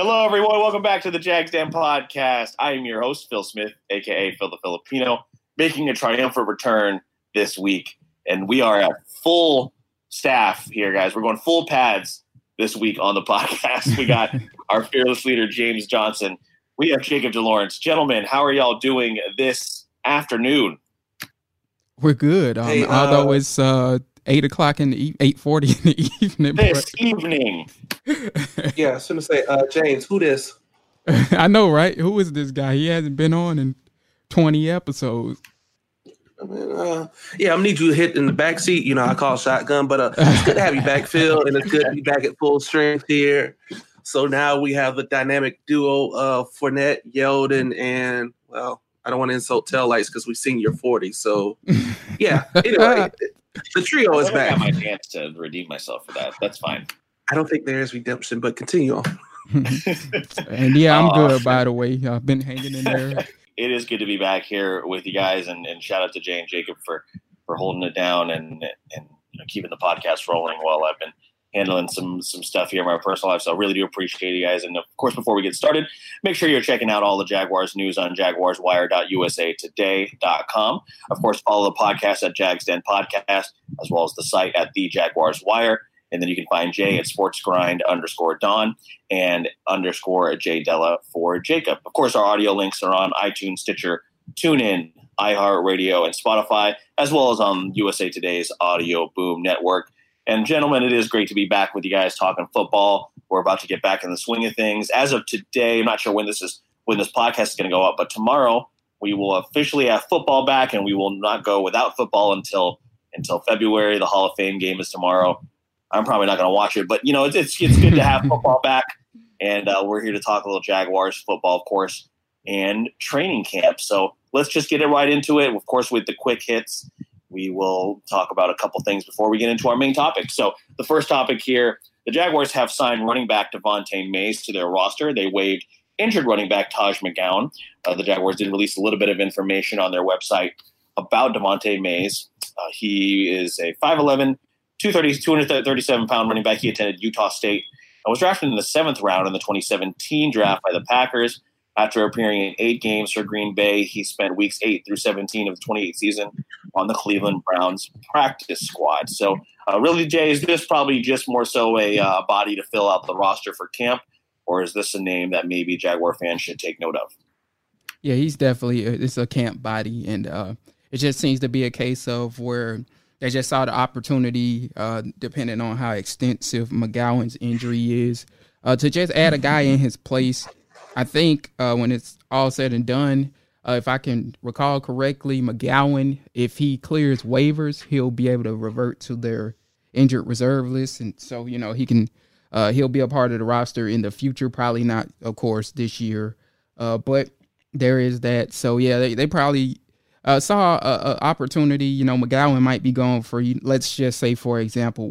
Hello, everyone. Welcome back to the Jags Den Podcast. I am your host, Phil Smith, a.k.a. Phil the Filipino, making a triumphant return this week. And we are at full staff here, guys. We're going full pads this week on the podcast. We got our fearless leader, James Johnson. We have Jacob DeLawrence. Gentlemen, how are y'all doing this afternoon? We're good. Hey, although it's 8 o'clock in the 8:40 in the evening. This evening. Yeah, I was going to say, James, who this? I know, right? Who is this guy? He hasn't been on in 20 episodes. I mean, yeah, I'm need you to hit in the back seat. You know, I call shotgun, but it's good to have you back, Phil, and it's good to be back at full strength here. So now we have the dynamic duo of Fournette, Yeldon, and, well, I don't want to insult taillights because we've seen your 40. So, yeah, anyway, the trio is back. I got my chance to redeem myself for that. That's fine. I don't think there is redemption, but continue on. And, yeah, I'm good, by the way. I've been hanging in there. It is good to be back here with you guys, and shout out to Jay and Jacob for holding it down and you know, keeping the podcast rolling while I've been handling some stuff here in my personal life. So I really do appreciate you guys. And, of course, before we get started, make sure you're checking out all the Jaguars news on jaguarswire.usatoday.com. Of course, follow the podcast at Jags Den Podcast, as well as the site at The Jaguars Wire. And then you can find Jay at sportsgrind_Don and _J Della for Jacob. Of course, our audio links are on iTunes, Stitcher, TuneIn, iHeartRadio, and Spotify, as well as on USA Today's Audio Boom Network. And, gentlemen, it is great to be back with you guys talking football. We're about to get back in the swing of things. As of today, I'm not sure when this podcast is going to go up, but tomorrow we will officially have football back, and we will not go without football until February. The Hall of Fame game is tomorrow. I'm probably not going to watch it, but, you know, it's good to have football back, and we're here to talk a little Jaguars football, of course, and training camp. So let's just get it right into it, of course, with the quick hits. We will talk about a couple things before we get into our main topic. So the first topic here, the Jaguars have signed running back Devontae Mays to their roster. They waived injured running back Taj McGowan. The Jaguars did release a little bit of information on their website about Devontae Mays. He is a 5'11", 237-pound running back. He attended Utah State and was drafted in the 7th round in the 2017 draft by the Packers. After appearing in 8 games for Green Bay, he spent weeks 8 through 17 of the 28th season on the Cleveland Browns practice squad. So really, Jay, is this probably just more so a body to fill out the roster for camp, or is this a name that maybe Jaguar fans should take note of? Yeah, he's definitely it's a camp body, and it just seems to be a case of where they just saw the opportunity, depending on how extensive McGowan's injury is, to just add a guy in his place. I think when it's all said and done, if I can recall correctly, McGowan, if he clears waivers, he'll be able to revert to their injured reserve list. And so, you know, he'll be a part of the roster in the future. Probably not, of course, this year, but there is that. So, yeah, they probably saw an opportunity. You know, McGowan might be gone for, let's just say, for example,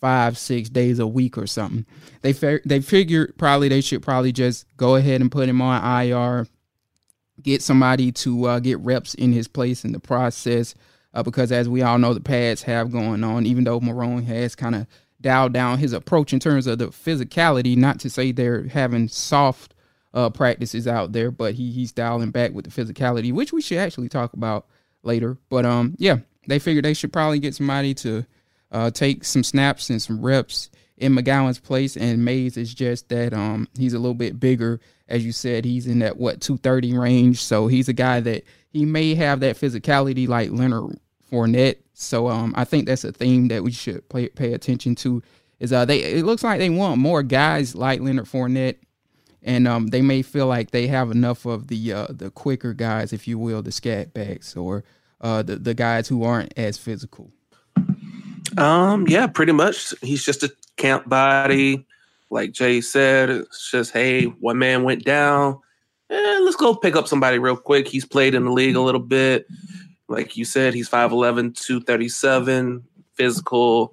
5-6 days a week or something. They figured probably they should probably just go ahead and put him on IR, get somebody to get reps in his place in the process, because as we all know, the pads have going on, even though Marone has kind of dialed down his approach in terms of the physicality, not to say they're having soft practices out there, but he's dialing back with the physicality, which we should actually talk about later. But yeah, they figured they should probably get somebody to take some snaps and some reps in McGowan's place, and Mays is just that. He's a little bit bigger, as you said. He's in that 230 range, so he's a guy that he may have that physicality like Leonard Fournette. So I think that's a theme that we should pay attention to. Is it looks like they want more guys like Leonard Fournette, and they may feel like they have enough of the quicker guys, if you will, the scat backs or the guys who aren't as physical. Yeah, pretty much. He's just a camp body. Like Jay said, it's just, hey, one man went down. Let's go pick up somebody real quick. He's played in the league a little bit. Like you said, he's 5'11", 237, physical,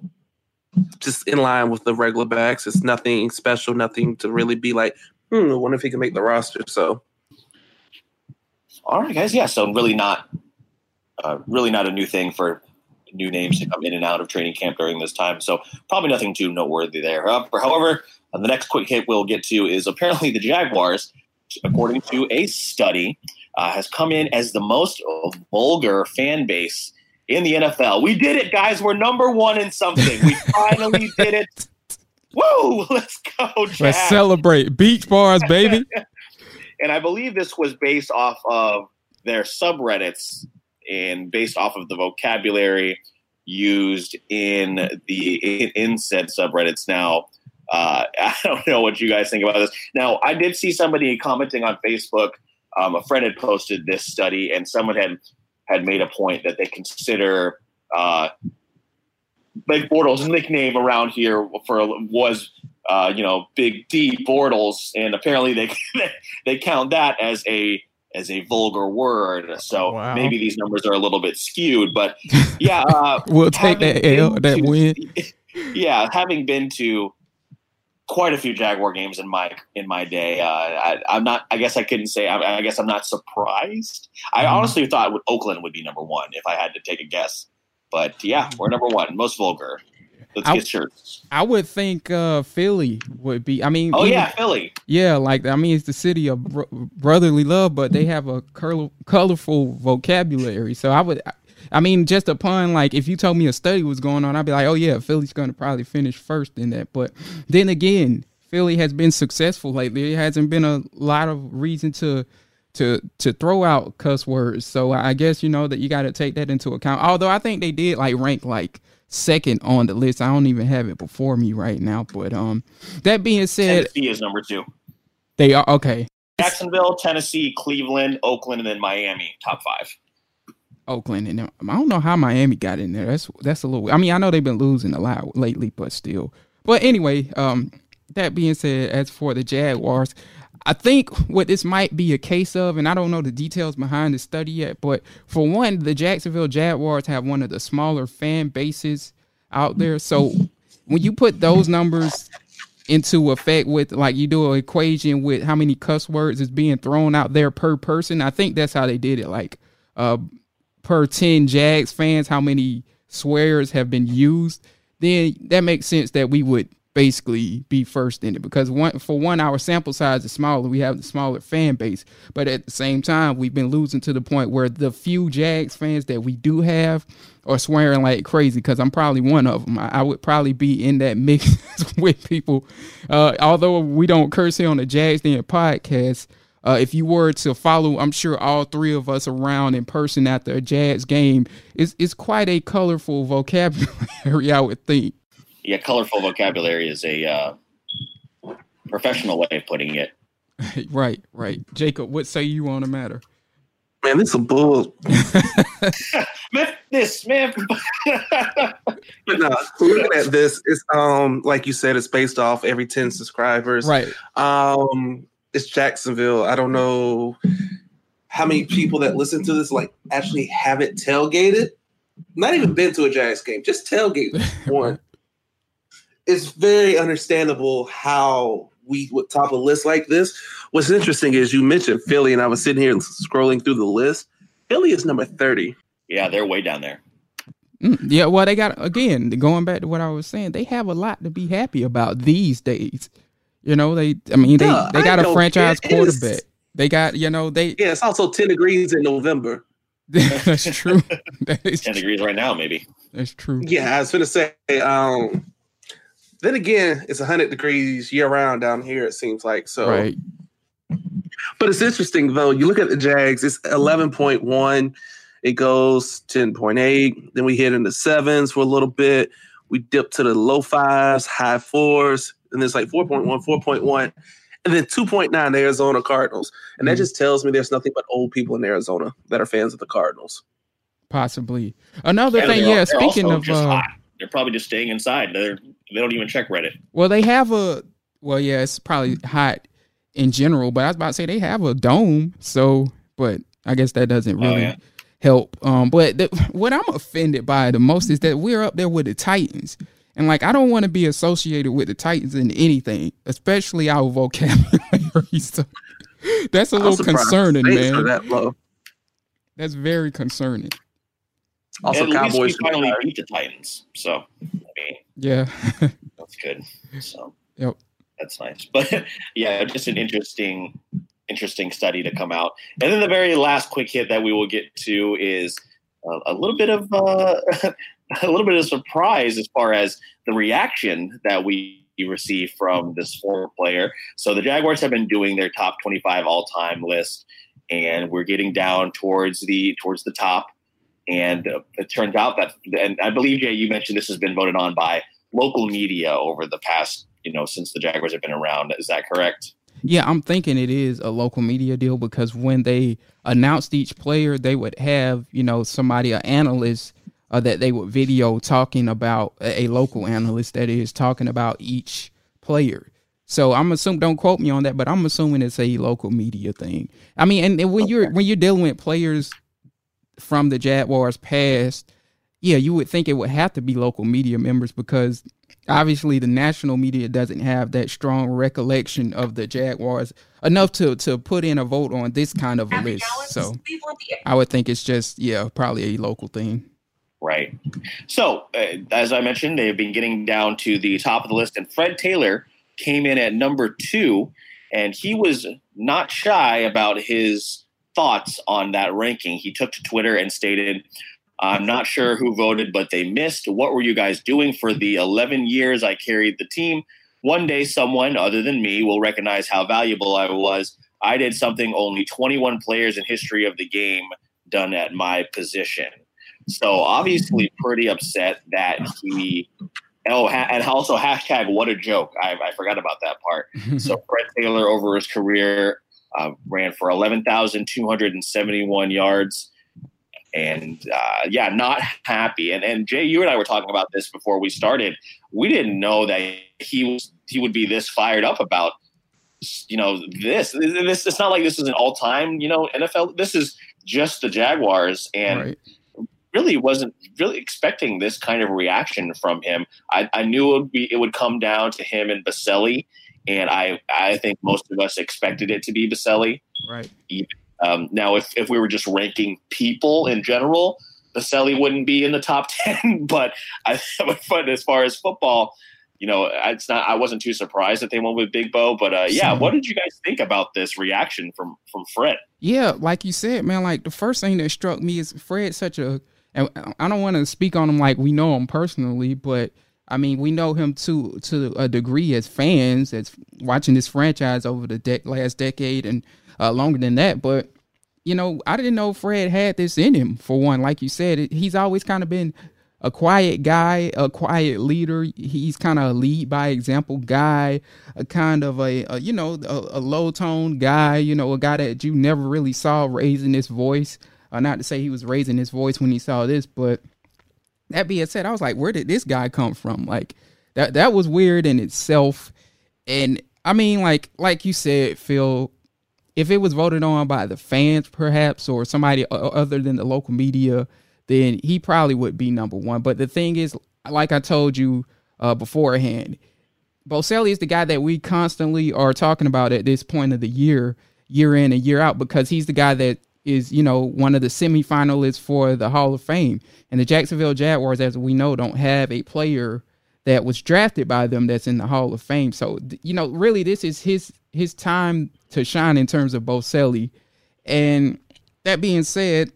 just in line with the regular backs. It's nothing special, nothing to really be like, I wonder if he can make the roster. So, all right, guys. Yeah, so really not a new thing for new names to come in and out of training camp during this time. So probably nothing too noteworthy there. However, the next quick hit we'll get to is apparently the Jaguars, according to a study, has come in as the most vulgar fan base in the NFL. We did it, guys. We're number one in something. We finally did it. Woo! Let's go, Jags. Let's celebrate. Beach bars, baby. And I believe this was based off of their subreddits and based off of the vocabulary used in the said subreddits. Now, I don't know what you guys think about this. Now, I did see somebody commenting on Facebook. A friend had posted this study, and someone had made a point that they consider Blake Bortles' nickname around here was Big D Bortles, and apparently they count that as a vulgar word. So Maybe these numbers are a little bit skewed, but yeah, we'll take that L, that win. Yeah, having been to quite a few Jaguar games in my day, I'm not. I guess I couldn't say. I guess I'm not surprised. I honestly thought Oakland would be number one if I had to take a guess. But yeah, we're number one, most vulgar. Let's get shirts. I would think Philly would be. I mean, Philly. Yeah, it's the city of brotherly love, but they have a colorful vocabulary. So I would. Just upon, if you told me a study was going on, I'd be like, oh, yeah, Philly's going to probably finish first in that. But then again, Philly has been successful lately. There hasn't been a lot of reason to throw out cuss words. So I guess, that you got to take that into account. Although I think they did, rank, second on the list. I don't even have it before me right now. But that being said, Tennessee is number two. They are. Okay. Jacksonville, Tennessee, Cleveland, Oakland, and then Miami, top five. Oakland, and I don't know how Miami got in there. That's a little. I know they've been losing a lot lately, but still. But anyway, that being said, as for the Jaguars, I think what this might be a case of, and I don't know the details behind the study yet, but for one, the Jacksonville Jaguars have one of the smaller fan bases out there. So when you put those numbers into effect with you do an equation with how many cuss words is being thrown out there per person, I think that's how they did it. Per 10 Jags fans, how many swears have been used, then that makes sense that we would basically be first in it because our sample size is smaller. We have the smaller fan base, but at the same time, we've been losing to the point where the few Jags fans that we do have are swearing like crazy because I'm probably one of them. I would probably be in that mix with people. Although we don't curse here on the Jags Den Podcast, if you were to follow, I'm sure all three of us around in person after a Jags game, it's quite a colorful vocabulary, I would think. Yeah, colorful vocabulary is a professional way of putting it. Right. Jacob, what say you on the matter? Man, this is a bull. man. But no, looking at this, it's like you said, it's based off every 10 subscribers. Right. It's Jacksonville. I don't know how many people that listen to this actually have it tailgated. Not even been to a Jags game, just tailgate one. It's very understandable how we would top a list like this. What's interesting is you mentioned Philly, and I was sitting here scrolling through the list. Philly is number 30. Yeah, they're way down there. Yeah, well, they got, again, going back to what I was saying, they have a lot to be happy about these days. They got a franchise quarterback. They got, Yeah, it's also 10 degrees in November. That's true. That 10 degrees right now, maybe. That's true. Yeah, I was going to say, then again, it's 100 degrees year-round down here, it seems like. So. Right. But it's interesting, though. You look at the Jags, it's 11.1. It goes 10.8. Then we hit in the 7s for a little bit. We dip to the low 5s, high 4s. And it's 4.1, and then 2.9, the Arizona Cardinals. And that just tells me there's nothing but old people in Arizona that are fans of the Cardinals. Possibly. Another thing, speaking of... They're probably just staying inside. They don't even check Reddit. Well, they have a... Well, yeah, it's probably hot in general, but I was about to say they have a dome, so, but I guess that doesn't really help. But what I'm offended by the most is that we're up there with the Titans. And, like, I don't want to be associated with the Titans in anything, especially our vocabulary. So that's a little concerning, man. That's very concerning. Also, at Cowboys least we finally beat the Titans. So, I mean, yeah, that's good. So, yep, that's nice. But yeah, just an interesting study to come out. And then the very last quick hit that we will get to is a little bit of surprise as far as the reaction that we received from this former player. So the Jaguars have been doing their top 25 all-time list, and we're getting down towards the top. And it turns out that, and I believe, Jay, you mentioned this has been voted on by local media over the past, since the Jaguars have been around. Is that correct? Yeah, I'm thinking it is a local media deal, because when they announced each player, they would have, somebody, an analyst that they would video talking about, a local analyst that is talking about each player. So I'm assuming, don't quote me on that, but I'm assuming it's a local media thing. I mean, and when you're dealing with players from the Jaguars past, yeah, you would think it would have to be local media members, because obviously the national media doesn't have that strong recollection of the Jaguars enough to put in a vote on this kind of a list. So I would think it's just, probably a local thing. Right. So as I mentioned, they've been getting down to the top of the list, and Fred Taylor came in at number 2, and he was not shy about his thoughts on that ranking. He took to Twitter and stated, "I'm not sure who voted, but they missed. What were you guys doing for the 11 years I carried the team? One day someone other than me will recognize how valuable I was. I did something only 21 players in history of the game done at my position." So obviously pretty upset that he – and also hashtag what a joke. I forgot about that part. So Fred Taylor over his career ran for 11,271 yards, and not happy. And Jay, you and I were talking about this before we started. We didn't know that he would be this fired up about this. This it's not like this is an all-time NFL. This is just the Jaguars, and really wasn't really expecting this kind of reaction from him. I knew it would come down to him and Boselli. And I think most of us expected it to be Boselli. Right. Now, if we were just ranking people in general, Boselli wouldn't be in the top 10. But as far as football, it's not. I wasn't too surprised that they went with Big Bo. But what did you guys think about this reaction from Fred? Yeah, like you said, man. Like, the first thing that struck me is Fred's such a. And I don't want to speak on him like we know him personally, but. I mean, we know him to a degree as fans, as watching this franchise over the last decade and longer than that. But, I didn't know Fred had this in him, for one. Like you said, he's always kind of been a quiet guy, a quiet leader. He's kind of a lead by example guy, a kind of a low-tone guy, a guy that you never really saw raising his voice. Not to say he was raising his voice when he saw this, but... That being said, I was like, where did this guy come from? Like, that was weird in itself. And I mean, like you said, Phil, if it was voted on by the fans, perhaps, or somebody other than the local media, then he probably would be number 1. But the thing is, like I told you beforehand, Boselli is the guy that we constantly are talking about at this point of the year, year in and year out, because he's the guy that is, one of the semifinalists for the Hall of Fame. And the Jacksonville Jaguars, as we know, don't have a player that was drafted by them that's in the Hall of Fame. So, really this is his time to shine in terms of Boselli. And that being said,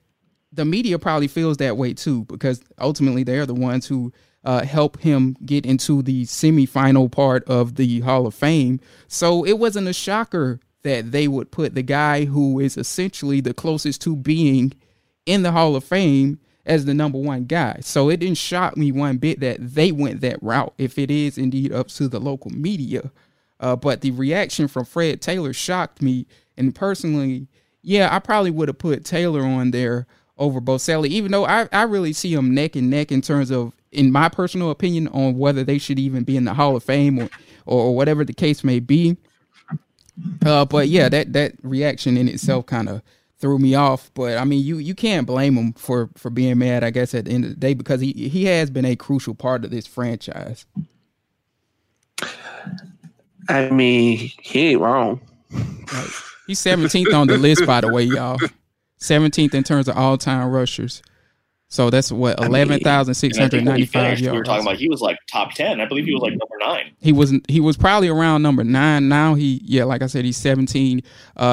the media probably feels that way too, because ultimately they're the ones who help him get into the semifinal part of the Hall of Fame. So it wasn't a shocker that they would put the guy who is essentially the closest to being in the Hall of Fame as the number 1 guy. So it didn't shock me one bit that they went that route, if it is indeed up to the local media. But the reaction from Fred Taylor shocked me. And personally, I probably would have put Taylor on there over Boselli, even though I really see him neck and neck in terms of in my personal opinion, on whether they should even be in the Hall of Fame or whatever the case may be. But yeah, that reaction in itself kind of threw me off. But I mean, you can't blame him for being mad, I guess, at the end of the day, because he has been a crucial part of this franchise. I mean, he ain't wrong. Right. He's 17th on the list, by the way, y'all. 17th in terms of all-time rushers. So that's what, 11,695 yards. We were talking about he was like top 10. I believe he was like number 9. He was probably around number 9. Now like I said, he's 17.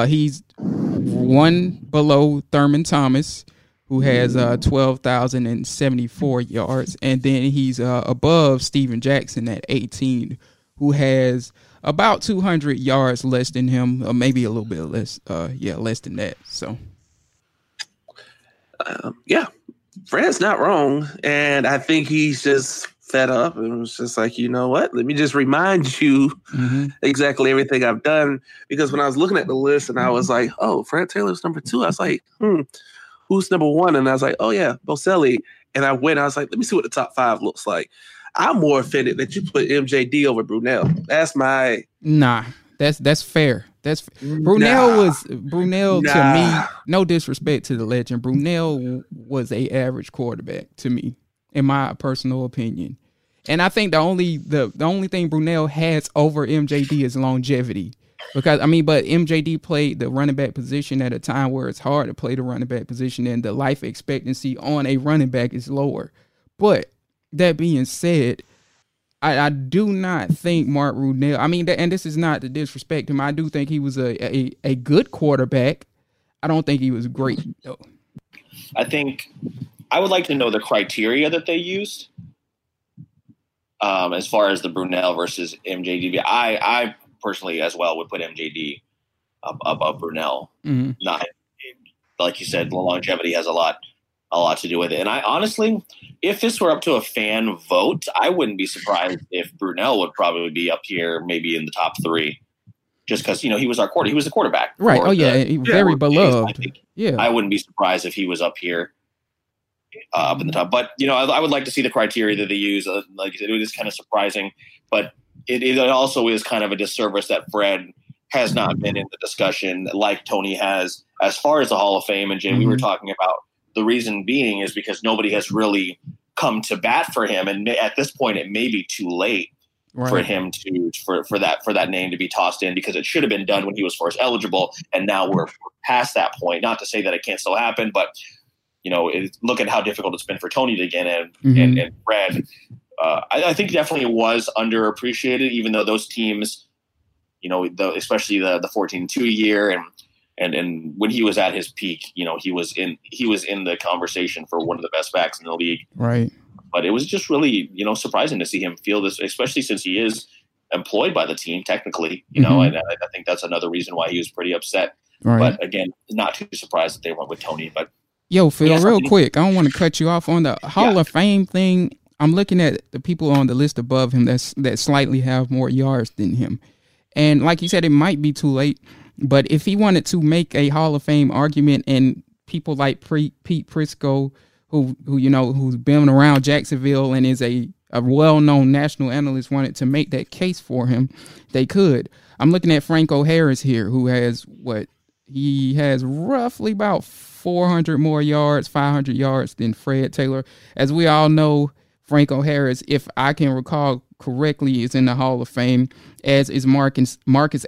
He's one below Thurman Thomas, who has 12,074 yards, and then he's above Steven Jackson at 18, who has about 200 yards less than him, or maybe a little bit less. Less than that. So, Fred's not wrong, and I think he's just fed up and was just like, you know what? Let me just remind you exactly everything I've done, because when I was looking at the list and I was like, oh, Fred Taylor's number 2. I was like, who's number 1? And I was like, oh yeah, Boselli. And I went. I was like, let me see what the top 5 looks like. I'm more offended that you put MJD over Brunell. That's my That's fair. Brunell to me, no disrespect to the legend, Brunell was a average quarterback to me, in my personal opinion. And I think the only thing Brunell has over MJD is longevity. Because but MJD played the running back position at a time where it's hard to play the running back position, and the life expectancy on a running back is lower. But that being said, I do not think Mark Brunell, and this is not to disrespect him, I do think he was a good quarterback. I don't think he was great, though. I think I would like to know the criteria that they used as far as the Brunell versus MJD. I personally, as well, would put MJD above Brunell. Mm-hmm. Not, like you said, longevity has a lot to do with it. And I honestly, if this were up to a fan vote, I wouldn't be surprised if Brunell would probably be up here, maybe in the top 3, just because, he was he was the quarterback. Right. Oh yeah. Very beloved. I wouldn't be surprised if he was up here, up in the top, but I would like to see the criteria that they use. Like you said, it is kind of surprising, but it also is kind of a disservice that Fred has not been in the discussion like Tony has, as far as the Hall of Fame. And Jay, we were talking about, the reason being is because nobody has really come to bat for him, and at this point, it may be too late for him for that name to be tossed in, because it should have been done when he was first eligible, and now we're past that point. Not to say that it can't still happen, but look at how difficult it's been for Tony to get in and Fred. I think definitely was underappreciated, even though those teams, especially the 14-2 year and when he was at his peak, he was in the conversation for one of the best backs in the league. Right. But it was just really, surprising to see him feel this, especially since he is employed by the team technically, and I think that's another reason why he was pretty upset. Right. But again, not too surprised that they went with Tony. But yo, Phil, real quick, I don't want to cut you off on the Hall of Fame thing. I'm looking at the people on the list above him that slightly have more yards than him. And like you said, it might be too late. But if he wanted to make a Hall of Fame argument, and people like Pete Prisco, who's been around Jacksonville and is a well-known national analyst, wanted to make that case for him, they could. I'm looking at Franco Harris here, who has roughly about 400 more yards, 500 yards than Fred Taylor. As we all know, Franco Harris, if I can recall correctly, is in the Hall of Fame, as is Marcus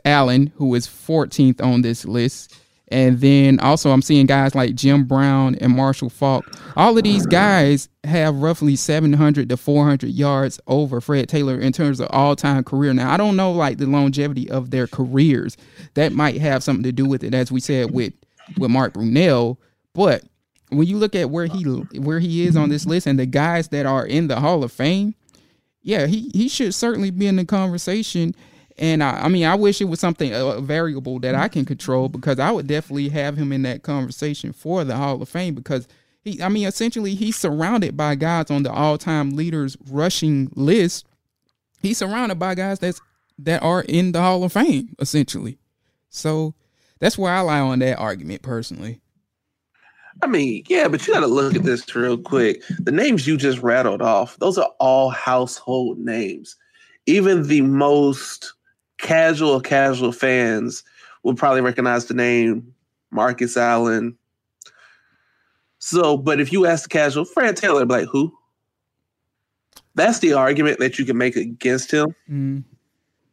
Allen, who is 14th on this list. And then also I'm seeing guys like Jim Brown and Marshall Faulk. All of these guys have roughly 700 to 400 yards over Fred Taylor in terms of all-time career. Now, I don't know, the longevity of their careers. That might have something to do with it, as we said, with Mark Brunell. But when you look at where he is on this list and the guys that are in the Hall of Fame, yeah, he should certainly be in the conversation. And I wish it was something, a variable that I can control, because I would definitely have him in that conversation for the Hall of Fame, because essentially he's surrounded by guys on the all-time leaders rushing list. He's surrounded by guys that are in the Hall of Fame, essentially. So that's where I lie on that argument personally. I mean, yeah, but you got to look at this real quick. The names you just rattled off, those are all household names. Even the most casual fans will probably recognize the name Marcus Allen. So, but if you ask the casual, Fred Taylor, like, who? That's the argument that you can make against him. Mm.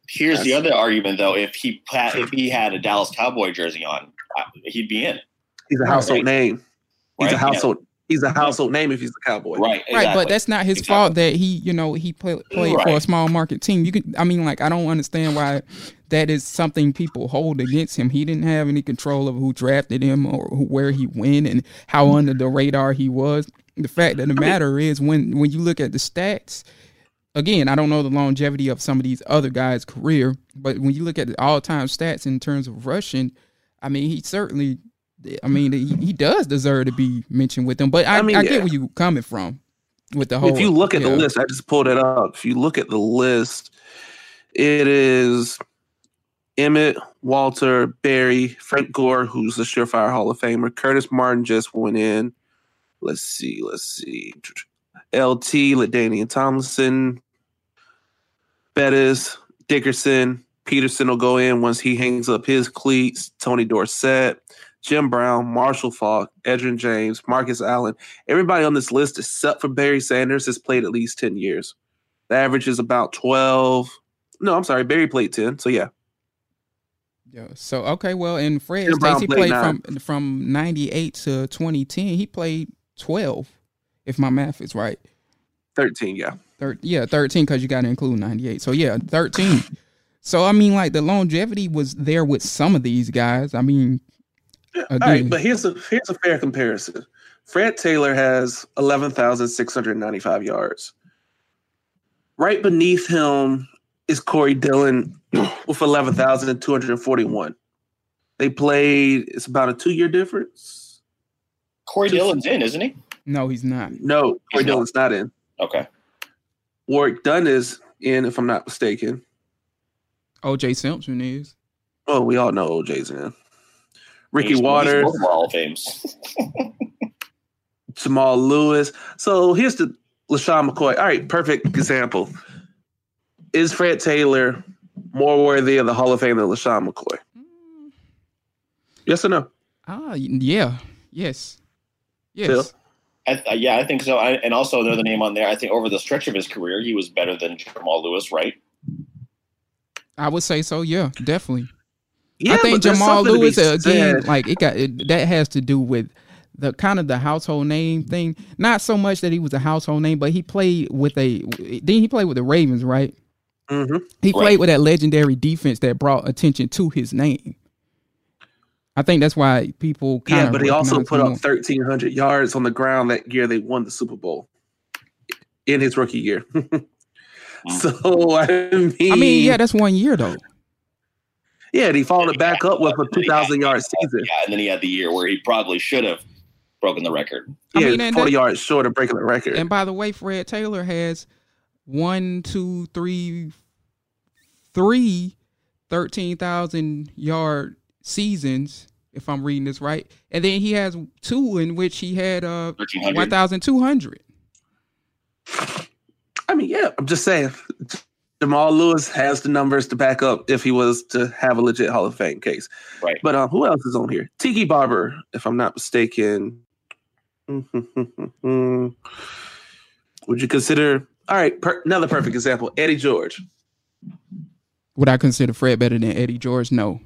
Here's the other argument, though. If he had a Dallas Cowboy jersey on, he'd be in. He's a household name. He's a household. He's a household name if he's a Cowboy. Right, exactly. Right, but that's not his fault that he played for a small market team. I don't understand why that is something people hold against him. He didn't have any control of who drafted him or where he went and how under the radar he was. The fact of the matter is, when you look at the stats, again, I don't know the longevity of some of these other guys' career, but when you look at the all-time stats in terms of rushing, I mean, he certainly... I mean, he does deserve to be mentioned with them, but I get where you're coming from with the whole... If you look at the list, I just pulled it up. If you look at the list, it is Emmett, Walter, Barry, Frank Gore, who's the surefire Hall of Famer. Curtis Martin just went in. Let's see. LT, LaDainian Tomlinson, Bettis, Dickerson, Peterson will go in once he hangs up his cleats, Tony Dorsett, Jim Brown, Marshall Faulk, Edgerrin James, Marcus Allen. Everybody on this list except for Barry Sanders has played at least 10 years. The average is about 12. No, I'm sorry. Barry played 10. So, yeah. Yeah. So, okay. Well, and Fred Stacy played from 98 to 2010. He played 12, if my math is right. 13, yeah. 13, because you got to include 98. So, yeah, 13. So, I mean, like, the longevity was there with some of these guys. I mean... All right, but here's a fair comparison. Fred Taylor has 11,695 yards. Right beneath him is Corey Dillon with 11,241. They played, it's about a 2-year difference. Corey Dillon's in, isn't he? No, he's not. No, Corey Dillon's not in. Okay. Warwick Dunn is in, if I'm not mistaken. O.J. Simpson is. Oh, we all know O.J.'s in. Ricky Waters, Jamal Lewis. So here's the LeSean McCoy. All right, perfect example. Is Fred Taylor more worthy of the Hall of Fame than LeSean McCoy? Yes or no? Yeah. Yes. Phil? I think so. And also another name on there. I think over the stretch of his career, he was better than Jamal Lewis, right? I would say so. Yeah, definitely. Yeah, I think Jamal Lewis again, like that has to do with the kind of the household name thing. Not so much that he was a household name, but he played with the Ravens, right? Mm-hmm. He played with that legendary defense that brought attention to his name. I think that's why people kind of... Yeah, but he also put up 1,300 yards on the ground that year they won the Super Bowl in his rookie year. So I mean, yeah, that's 1 year though. Yeah, and he followed it back up with a 2,000-yard season. Yeah, and then he had the year where he probably should have broken the record. Yeah, I mean, 40 yards short of breaking the record. And by the way, Fred Taylor has 3 13,000-yard seasons, if I'm reading this right. And then he has 2 in which he had 1,200. I mean, yeah, I'm just saying. Jamal Lewis has the numbers to back up if he was to have a legit Hall of Fame case. Right. But who else is on here? Tiki Barber, if I'm not mistaken. Would you consider... All right, another perfect example, Eddie George. Would I consider Fred better than Eddie George? No,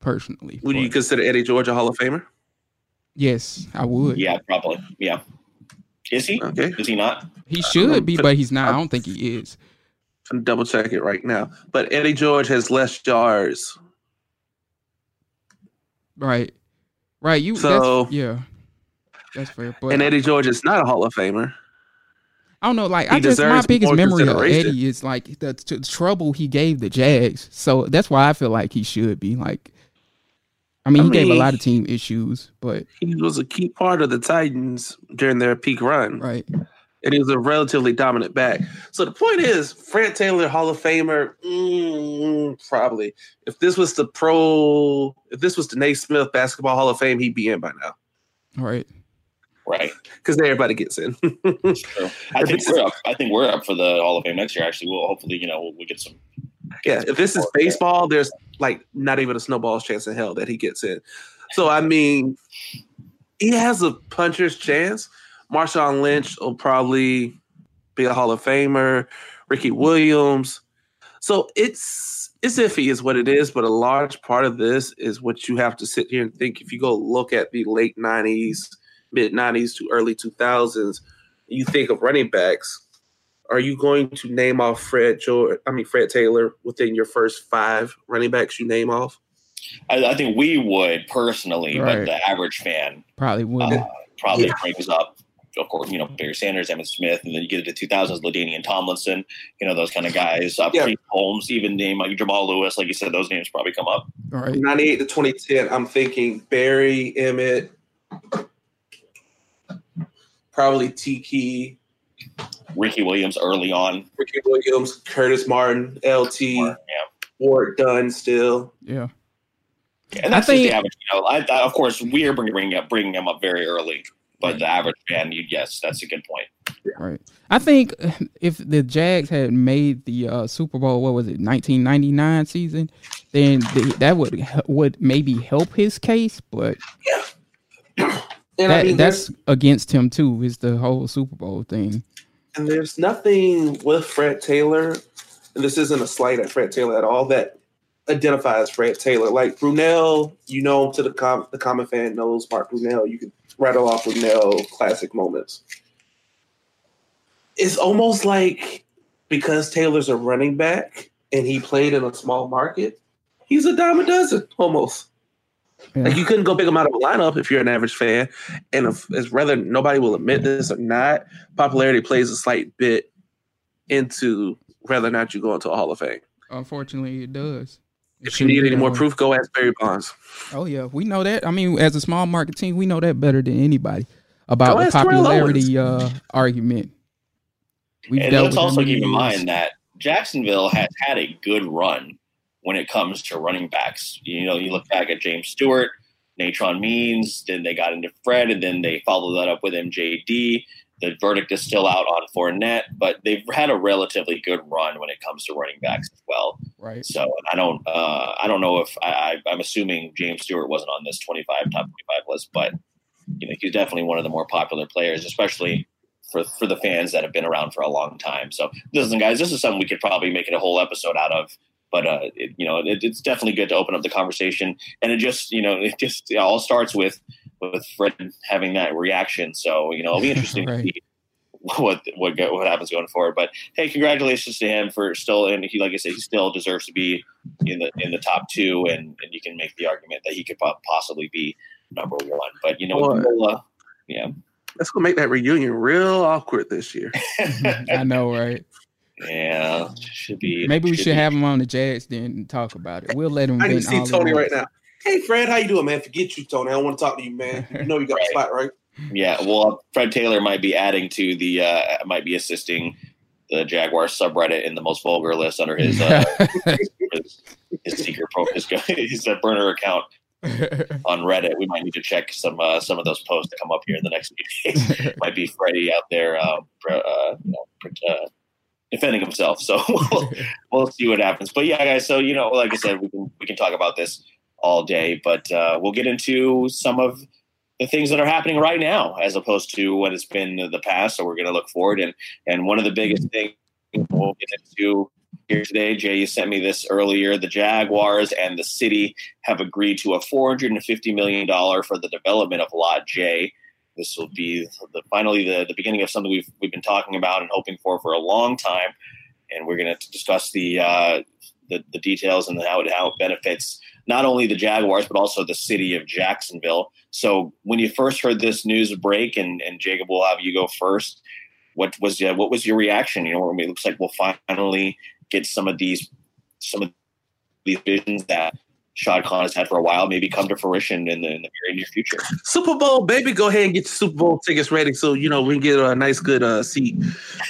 personally. Would you consider Eddie George a Hall of Famer? Yes, I would. Yeah, probably. Yeah. Is he? Okay. Is he not? He should be, but he's not. I don't think he is. I'm double check it right now. But Eddie George has less yards. Right. That's fair. But, and Eddie George is not a Hall of Famer. I don't know. Like, my biggest memory of Eddie is like the trouble he gave the Jags. So that's why I feel like he should be. Like, he gave a lot of team issues, but he was a key part of the Titans during their peak run. Right. And he was a relatively dominant back. So the point is, Fred Taylor, Hall of Famer, probably. If this was the Naismith Basketball Hall of Fame, he'd be in by now. Right. Right. Because everybody gets in. Sure. I think we're up for the Hall of Fame next year. Actually, we'll hopefully, you know, we'll get some. Yeah. If this is baseball, there's like not even a snowball's chance in hell that he gets in. So, I mean, he has a puncher's chance. Marshawn Lynch will probably be a Hall of Famer. Ricky Williams. So it's iffy is what it is, but a large part of this is what you have to sit here and think. If you go look at the late 90s, mid 90s to early 2000s, you think of running backs. Are you going to name off Fred Taylor within your first five running backs you name off? I think we would personally, right. But the average fan probably would. Probably brings up, of course, you know, Barry Sanders, Emmitt Smith, and then you get to the 2000s, LaDainian Tomlinson, you know, those kind of guys. Holmes, even name like Jamal Lewis, like you said, those names probably come up. All right. 98 to 2010, I'm thinking Barry, Emmitt, probably Tiki. Ricky Williams early on. Ricky Williams, Curtis Martin, LT, Ward Dunn still. Yeah. And that's just the average. You know, I, of course, we are bringing him up very early. But right. The average fan, yes, that's a good point. Yeah. Right. I think if the Jags had made the Super Bowl, what was it, 1999 season, then that would maybe help his case. But yeah. And that's against him, too, is the whole Super Bowl thing. And there's nothing with Fred Taylor, and this isn't a slight at Fred Taylor at all, that identifies Fred Taylor. Like Brunell, you know, to the common fan knows Mark Brunell. You can rattle off Brunell classic moments. It's almost like because Taylor's a running back and he played in a small market, he's a dime a dozen almost. Yeah. Like you couldn't go pick him out of a lineup if you're an average fan. And it's whether nobody will admit this or not, popularity plays a slight bit into whether or not you go into a Hall of Fame. Unfortunately, it does. If you need any more proof, go ask Barry Bonds. Oh, yeah. We know that. I mean, as a small market team, we know that better than anybody about the popularity argument. And let's also keep in mind that Jacksonville has had a good run when it comes to running backs. You know, you look back at James Stewart, Natron Means, then they got into Fred, and then they followed that up with MJD. The verdict is still out on Fournette, but they've had a relatively good run when it comes to running backs as well. Right. So I don't know if I'm assuming James Stewart wasn't on this top 25 list, but you know he's definitely one of the more popular players, especially for the fans that have been around for a long time. So listen, guys, this is something we could probably make it a whole episode out of. But it's definitely good to open up the conversation, and it all starts with Fred having that reaction. So, you know, it'll be interesting right. to see what happens going forward. But hey, congratulations to him for still, and he, like I said, he still deserves to be in the top two, and you can make the argument that he could possibly be number one. But you know, that's gonna make that reunion real awkward this year. I know, right? Yeah, should be. Maybe we should have him on the Jags then and talk about it. We'll let him. I can see Tony right now. Hey, Fred, how you doing, man? Forget you, Tony. I don't want to talk to you, man. You know you got a spot, right? Yeah. Well, Fred Taylor might be adding to the might be assisting the Jaguar subreddit in the most vulgar list under his his secret his burner account on Reddit. We might need to check some of those posts that come up here in the next few days. Might be Freddie out there. Defending himself, so we'll see what happens. But yeah, guys. So you know, like I said, we can talk about this all day, but we'll get into some of the things that are happening right now, as opposed to what has been in the past. So we're going to look forward, and one of the biggest things we'll get into here today, Jay, you sent me this earlier. The Jaguars and the city have agreed to a $450 million for the development of Lot J. This will be finally the beginning of something we've been talking about and hoping for a long time, and we're going to discuss the details and how it benefits not only the Jaguars but also the city of Jacksonville. So when you first heard this news break, and Jacob, we'll have you go first. What was your reaction? You know, it looks like we'll finally get some of these visions that Shad Khan has had for a while, maybe come to fruition in the very near future. Super Bowl, baby, go ahead and get your Super Bowl tickets ready so, you know, we can get a nice good seat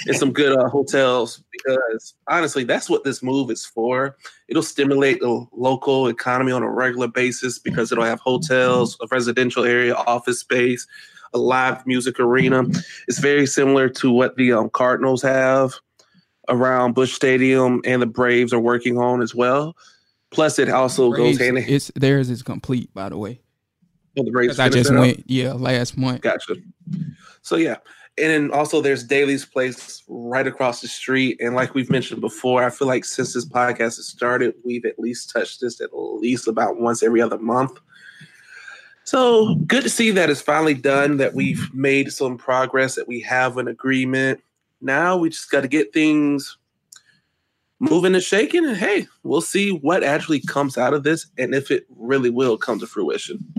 and some good hotels because honestly, that's what this move is for. It'll stimulate the local economy on a regular basis because it'll have hotels, a residential area, office space, a live music arena. It's very similar to what the Cardinals have around Busch Stadium, and the Braves are working on as well. Plus, it also goes hand in hand. Theirs is complete, by the way. Oh, the Braves. I just went, last month. Gotcha. So, yeah. And then also there's Daly's Place right across the street. And like we've mentioned before, I feel like since this podcast has started, we've at least touched this at least about once every other month. So good to see that it's finally done, that we've made some progress, that we have an agreement. Now we just got to get things moving and shaking. And, hey, we'll see what actually comes out of this and if it really will come to fruition.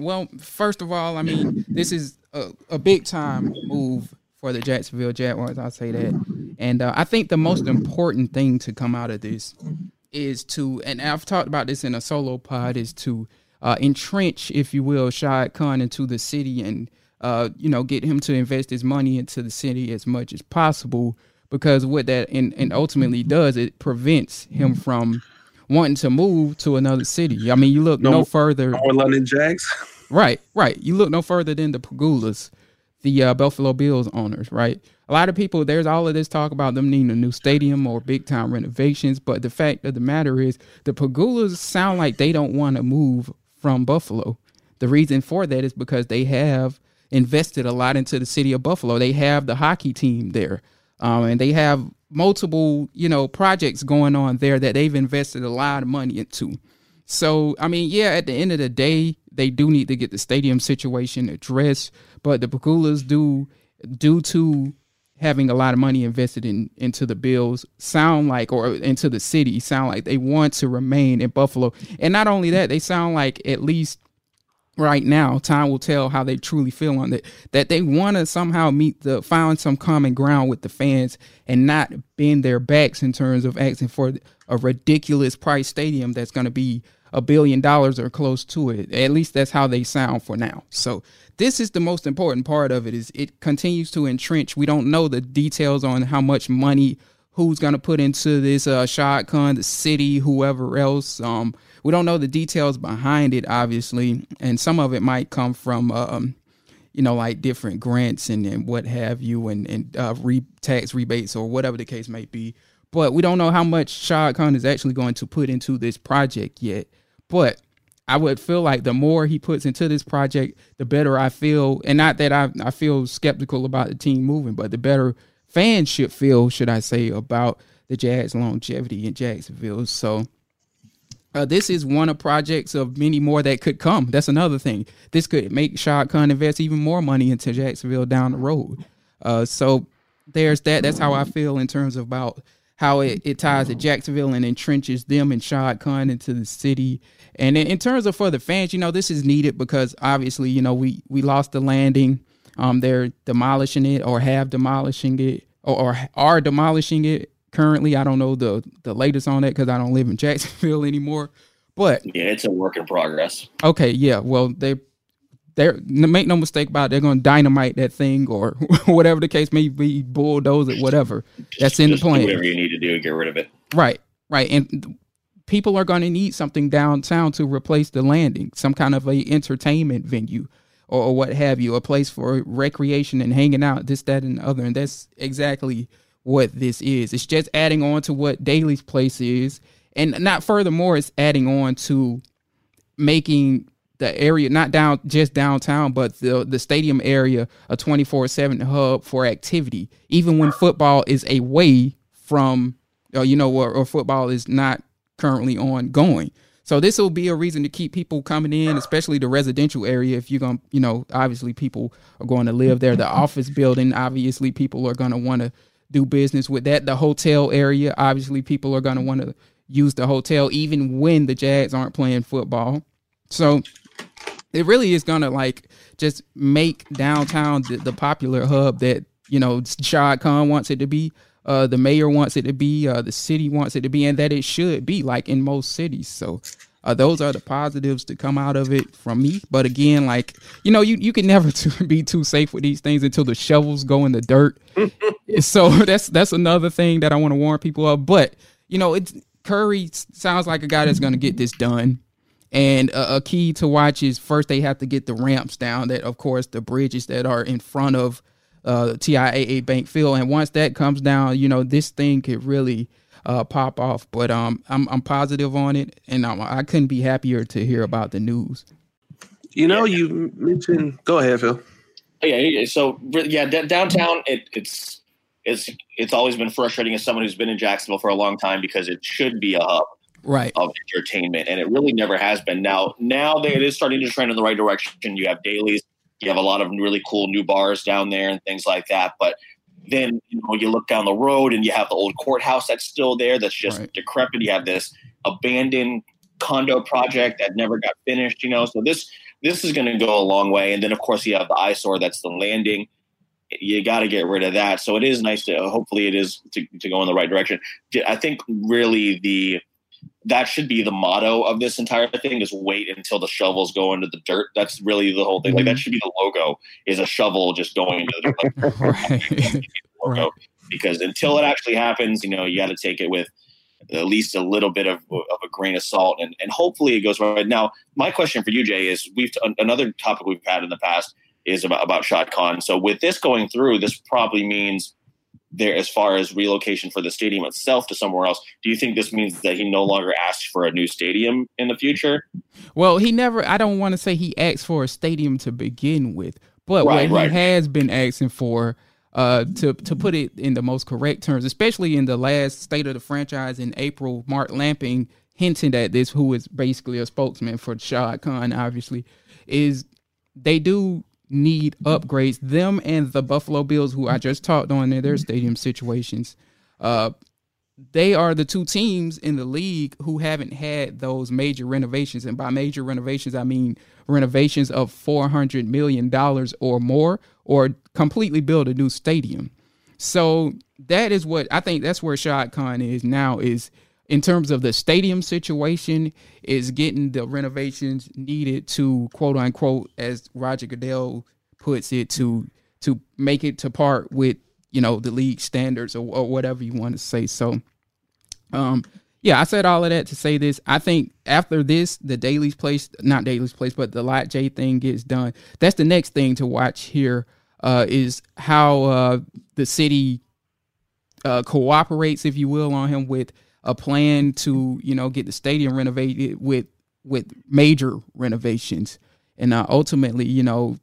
Well, first of all, I mean, this is a big-time move for the Jacksonville Jaguars, I'll say that. And I think the most important thing to come out of this is to, and I've talked about this in a solo pod, is to entrench, if you will, Shad Khan into the city and, get him to invest his money into the city as much as possible, because what that and ultimately does, it prevents him from wanting to move to another city. I mean, you look no further. Or London Jags. Right. You look no further than the Pagulas, the Buffalo Bills owners, right? A lot of people, there's all of this talk about them needing a new stadium or big-time renovations, but the fact of the matter is the Pagulas sound like they don't want to move from Buffalo. The reason for that is because they have invested a lot into the city of Buffalo. They have the hockey team there, and they have multiple, projects going on there that they've invested a lot of money into. So, I mean, at the end of the day, they do need to get the stadium situation addressed, but the Pagulas do, due to having a lot of money invested into the Bills, into the city, sound like they want to remain in Buffalo. And not only that, they sound like, at least right now, time will tell how they truly feel on that they want to somehow find some common ground with the fans and not bend their backs in terms of asking for a ridiculous price stadium that's going to be $1 billion or close to it. At least that's how they sound for now. So this is the most important part of it, is it continues to entrench. We don't know the details on how much money, who's going to put into this, Shad Khan, the city, whoever else. We don't know the details behind it, obviously, and some of it might come from, different grants and what have you, and tax rebates or whatever the case may be. But we don't know how much Shad Khan is actually going to put into this project yet. But I would feel like the more he puts into this project, the better I feel, and not that I feel skeptical about the team moving, but the better fans should feel, should I say, about the Jags' longevity in Jacksonville. So this is one of projects of many more that could come. That's another thing. This could make Shad Khan invest even more money into Jacksonville down the road. So there's that. That's how I feel in terms of about how it ties to Jacksonville and entrenches them and Shad Khan into the city. And in terms of for the fans, this is needed because obviously, we lost the landing. They're demolishing it or have demolishing it or are demolishing it currently. I don't know the latest on that because I don't live in Jacksonville anymore. But yeah, it's a work in progress. Okay, yeah. Well, they make no mistake about it, they're going to dynamite that thing or whatever the case may be, bulldoze it, whatever. That's in the plan. Whatever you need to do, get rid of it. Right, and people are going to need something downtown to replace the landing, some kind of a entertainment venue. Or what have you, a place for recreation and hanging out, this, that, and the other. And that's exactly what this is. It's just adding on to what Daly's Place is. And not furthermore, it's adding on to making the area, not down just downtown, but the stadium area, a 24/7 hub for activity. Even when football is away from, or football is not currently ongoing. So this will be a reason to keep people coming in, especially the residential area. If you're going to, obviously people are going to live there. The office building, obviously people are going to want to do business with that. The hotel area, obviously people are going to want to use the hotel even when the Jags aren't playing football. So it really is going to just make downtown the popular hub that, Shad Khan wants it to be. The mayor wants it to be, the city wants it to be, and that it should be like in most cities. So Those are the positives to come out of it from me. But again, like, you know, you can never be too safe with these things until the shovels go in the dirt. So that's another thing that I want to warn people of. But, you know, it's Curry sounds like a guy that's going to get this done. And a key to watch is first they have to get the ramps down, that, of course, the bridges that are in front of TIAA Bank Field. And once that comes down, you know, this thing could really pop off. But I'm positive on it, and I couldn't be happier to hear about the news. You know, you mentioned – go ahead, Phil. Yeah, so, yeah, downtown, it's always been frustrating as someone who's been in Jacksonville for a long time because it should be a hub. Right. Of entertainment, and it really never has been. Now it is starting to trend in the right direction. You have dailies, you have a lot of really cool new bars down there and things like that. But then, you know, you look down the road and you have the old courthouse that's still there, that's just decrepit. You have this abandoned condo project that never got finished, you know. So this is going to go a long way. And then, of course, you have the eyesore that's the landing. You got to get rid of that. So it is nice to hopefully it is to go in the right direction. I think really that should be the motto of this entire thing, is wait until the shovels go into the dirt. That's really the whole thing. Like, that should be the logo, is a shovel just going into the dirt. Logo. Because until it actually happens, you know, you got to take it with at least a little bit of a grain of salt. And hopefully it goes right. Now, my question for you, Jay, is another topic we've had in the past is about Shot Khan. So with this going through, this probably means there, as far as relocation for the stadium itself to somewhere else. Do you think this means that he no longer asks for a new stadium in the future? Well, he never, I don't want to say he asked for a stadium to begin with, but what he has been asking for, to put it in the most correct terms, especially in the last state of the franchise in April, Mark Lamping hinted at this, who is basically a spokesman for Shad Khan, obviously, is they do need upgrades, them and the Buffalo Bills, who I just talked on their stadium situations. They are the two teams in the league who haven't had those major renovations. And by major renovations, I mean renovations of $400 million or more, or completely build a new stadium. So that is what I think, that's where Shad Khan is now, is in terms of the stadium situation, is getting the renovations needed to, quote unquote, as Roger Goodell puts it, to make it to part with, you know, the league standards or whatever you want to say. So, I said all of that to say this. I think after this, but the Lot J thing gets done. That's the next thing to watch here, is how the city cooperates, if you will, on him with a plan to, you know, get the stadium renovated with major renovations. And ultimately, you know,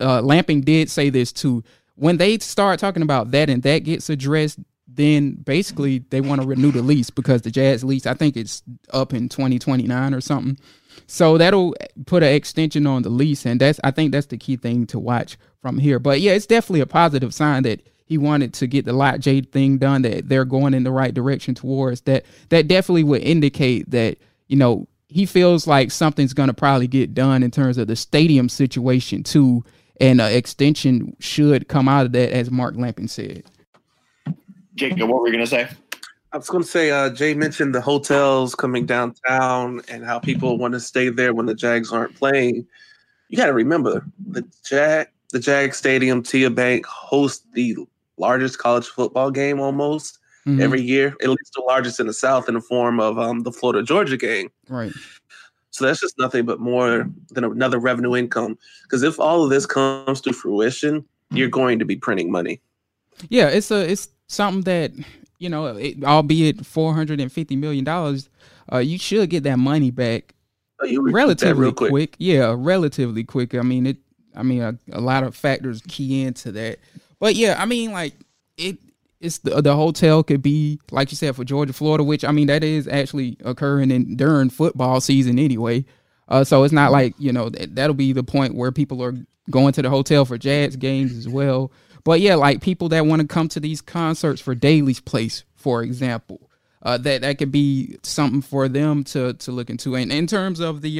Lamping did say this too. When they start talking about that and that gets addressed, then basically they want to renew the lease, because the Jazz lease, I think it's up in 2029 or something. So that'll put an extension on the lease. And I think that's the key thing to watch from here. But yeah, it's definitely a positive sign that he wanted to get the Lot J thing done, that they're going in the right direction towards that. That definitely would indicate that, you know, he feels like something's going to probably get done in terms of the stadium situation too. And an extension should come out of that, as Mark Lampin said. Jacob, what were you going to say? I was going to say, Jay mentioned the hotels coming downtown and how people want to stay there when the Jags aren't playing. You got to remember, the Jag Stadium, TIAA Bank, hosts the largest college football game almost every year, at least the largest in the South, in the form of the Florida-Georgia game. Right. So that's just nothing but more than another revenue income. Because if all of this comes to fruition, you're going to be printing money. Yeah, it's something that, you know, albeit $450 million, you should get that money back relatively quick. Yeah, relatively quick. I mean, a lot of factors key into that. But yeah, I mean, like, it's the hotel could be, like you said, for Georgia, Florida, which, I mean, that is actually occurring during football season anyway. So it's not like, you know, that'll be the point where people are going to the hotel for Jazz games as well. But yeah, like people that want to come to these concerts for Daly's Place, for example, that could be something for them to look into. And in terms of the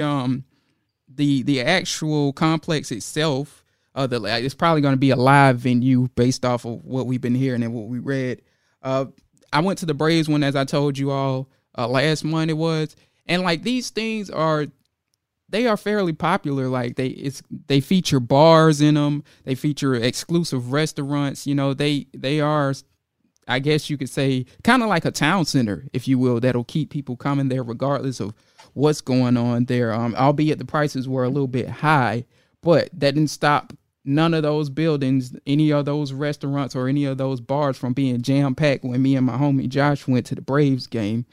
actual complex itself, it's probably going to be a live venue based off of what we've been hearing and what we read. I went to the Braves one, as I told you all, last Monday was, And like these things are, they are fairly popular. Like they feature bars in them. They feature exclusive restaurants. You know, they are, I guess you could say, kind of like a town center, if you will, that'll keep people coming there regardless of what's going on there. Albeit the prices were a little bit high, but that didn't stop none of those buildings, any of those restaurants or any of those bars from being jam packed when me and my homie Josh went to the Braves game.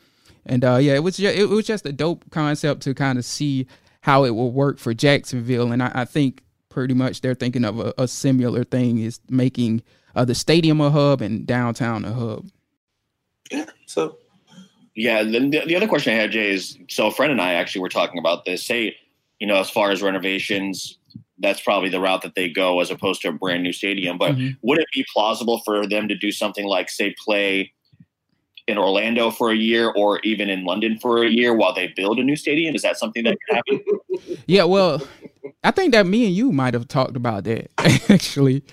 And it was just a dope concept to kind of see how it will work for Jacksonville. And I think pretty much they're thinking of a similar thing, is making the stadium a hub and downtown a hub. Yeah. So, yeah, then the other question I had, Jay, is, so a friend and I actually were talking about this. Say, you know, as far as renovations, that's probably the route that they go as opposed to a brand new stadium. But would it be plausible for them to do something like, say, play in Orlando for a year or even in London for a year while they build a new stadium? Is that something that could happen? Yeah, well, I think that me and you might have talked about that, actually.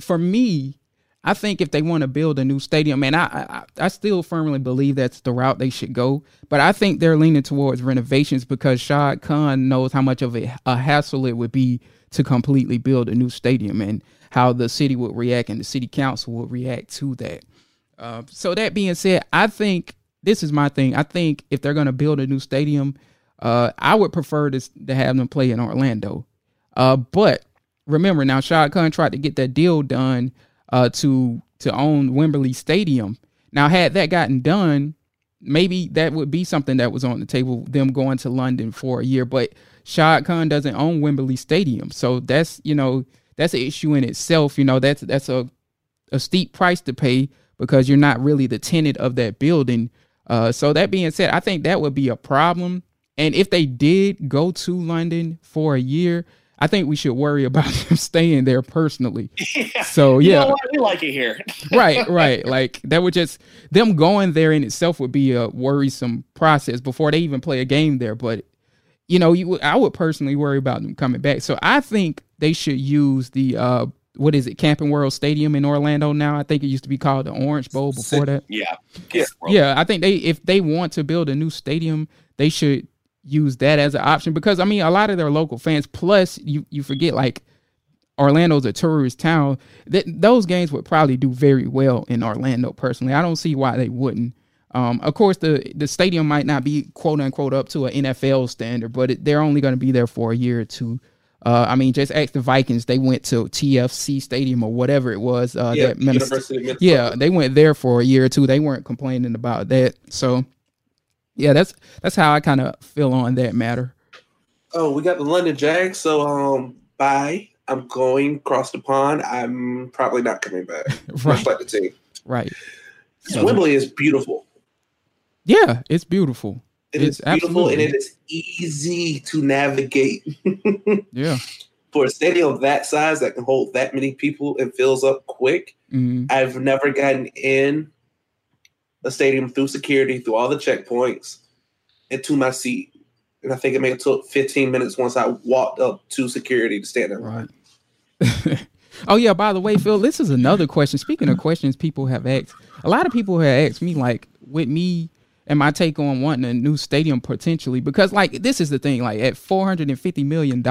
For me, I think if they want to build a new stadium, and I still firmly believe that's the route they should go, but I think they're leaning towards renovations because Shad Khan knows how much of a hassle it would be to completely build a new stadium and how the city would react and the city council would react to that. So that being said, I think this is my thing. I think if they're going to build a new stadium, I would prefer to have them play in Orlando. But remember now, Shad Khan tried to get that deal done to own Wembley Stadium. Now, had that gotten done, maybe that would be something that was on the table, them going to London for a year. But Shad Khan doesn't own Wembley Stadium, so that's, you know, that's an issue in itself. You know, that's a steep price to pay because you're not really the tenant of that building. So that being said, I think that would be a problem. And if they did go to London for a year, I think we should worry about them staying there personally. Yeah. So, yeah. You know what? We like it here. Right. Like, that would just, them going there in itself would be a worrisome process before they even play a game there. But, you know, I would personally worry about them coming back. So I think they should use the, Camping World Stadium in Orlando now. I think it used to be called the Orange Bowl before that. Yeah. I think if they want to build a new stadium, they should use that as an option because, I mean, a lot of their local fans, plus you forget, like, Orlando's a tourist town. Those games would probably do very well in Orlando, personally. I don't see why they wouldn't. Of course, the stadium might not be, quote-unquote, up to an NFL standard, but they're only going to be there for a year or two. I mean, just ask the Vikings. They went to TFC Stadium or whatever it was. University of Minnesota. Yeah, they went there for a year or two. They weren't complaining about that. So, yeah, that's how I kind of feel on that matter. Oh, we got the London Jags, so bye. I'm going across the pond. I'm probably not coming back. Right. Much like the team. Right. So, Wembley is beautiful. Yeah, it's beautiful. It's beautiful, absolutely. And it is easy to navigate. Yeah. For a stadium of that size that can hold that many people and fills up quick, I've never gotten in a stadium through security, through all the checkpoints, and to my seat. And I think it may have took 15 minutes once I walked up to security to stand in line. Right. Oh, yeah, by the way, Phil, this is another question. Speaking of questions people have asked, a lot of people have asked me, like, with me and my take on wanting a new stadium potentially, because, like, this is the thing, like, at $450 million,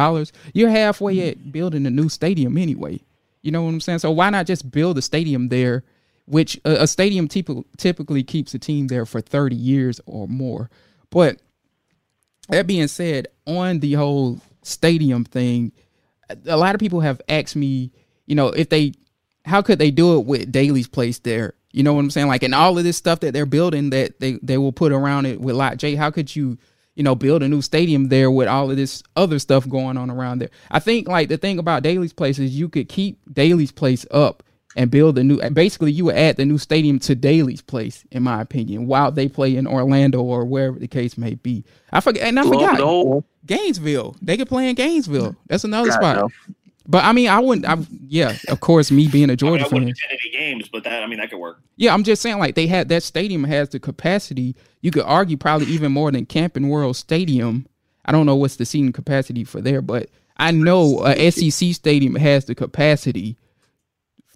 you're halfway at building a new stadium anyway. You know what I'm saying? So why not just build a stadium there, which a stadium typically keeps a team there for 30 years or more. But that being said, on the whole stadium thing, a lot of people have asked me, you know, how could they do it with Daly's place there? You know what I'm saying? Like, and all of this stuff that they're building that they will put around it with Lot J, how could you, you know, build a new stadium there with all of this other stuff going on around there? I think, like, the thing about Daly's place is you could keep Daly's place up and build a new, basically you would add the new stadium to Daly's place, in my opinion, while they play in Orlando or wherever the case may be. I forgot Gainesville. They could play in Gainesville. That's another spot. No. But I mean, of course, me being a Georgia fan, I wouldn't attend any games, but that could work. Yeah, I'm just saying, like, they had that stadium has the capacity. You could argue probably even more than Camping World Stadium. I don't know what's the seating capacity for there, but I know a SEC stadium has the capacity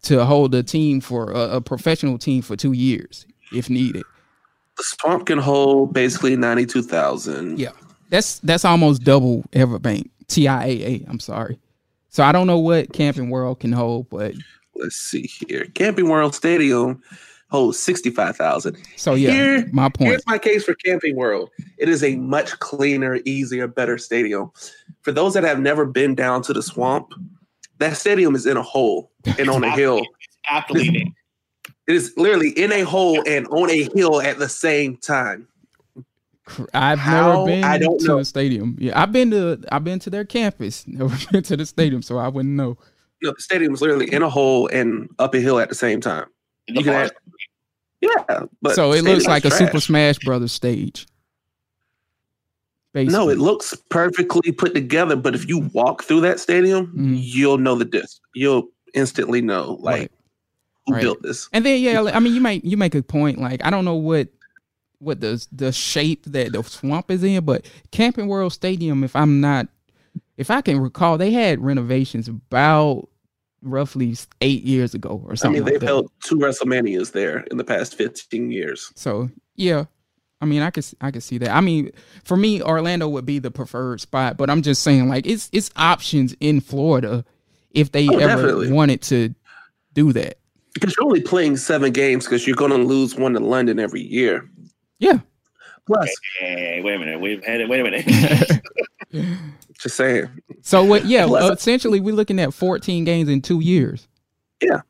to hold a team for a professional team for 2 years if needed. The swamp can hold basically 92,000. Yeah, that's almost double Everbank. TIAA. I'm sorry. So I don't know what Camping World can hold, but let's see here. Camping World Stadium holds 65,000. So yeah, my point. Here's my case for Camping World. It is a much cleaner, easier, better stadium. For those that have never been down to the swamp, that stadium is in a hole and on a hill. It's absolutely. It is literally in a hole and on a hill at the same time. I've never been to a stadium. Yeah, I've been to their campus. Never been to the stadium, so I wouldn't know. No, the stadium is literally in a hole and up a hill at the same time. So it looks like a Super Smash Brothers stage. Basically. No, it looks perfectly put together. But if you walk through that stadium, you'll know the disc. You'll instantly know, who built this. And then, I mean, you make a point. Like, I don't know what the shape that the swamp is in, but Camping World Stadium, if I can recall, they had renovations about roughly 8 years ago or something. I mean, they've held two WrestleManias there in the past 15 years. So yeah, I mean, I could see that. I mean, for me, Orlando would be the preferred spot, but I'm just saying, like, it's options in Florida if they ever wanted to do that. Because you're only playing 7 games because you're going to lose one to London every year. Yeah. Plus, hey, wait a minute. We've had it. Wait a minute. Just saying. So what? Yeah. Plus, essentially, we're looking at 14 games in 2 years. Yeah.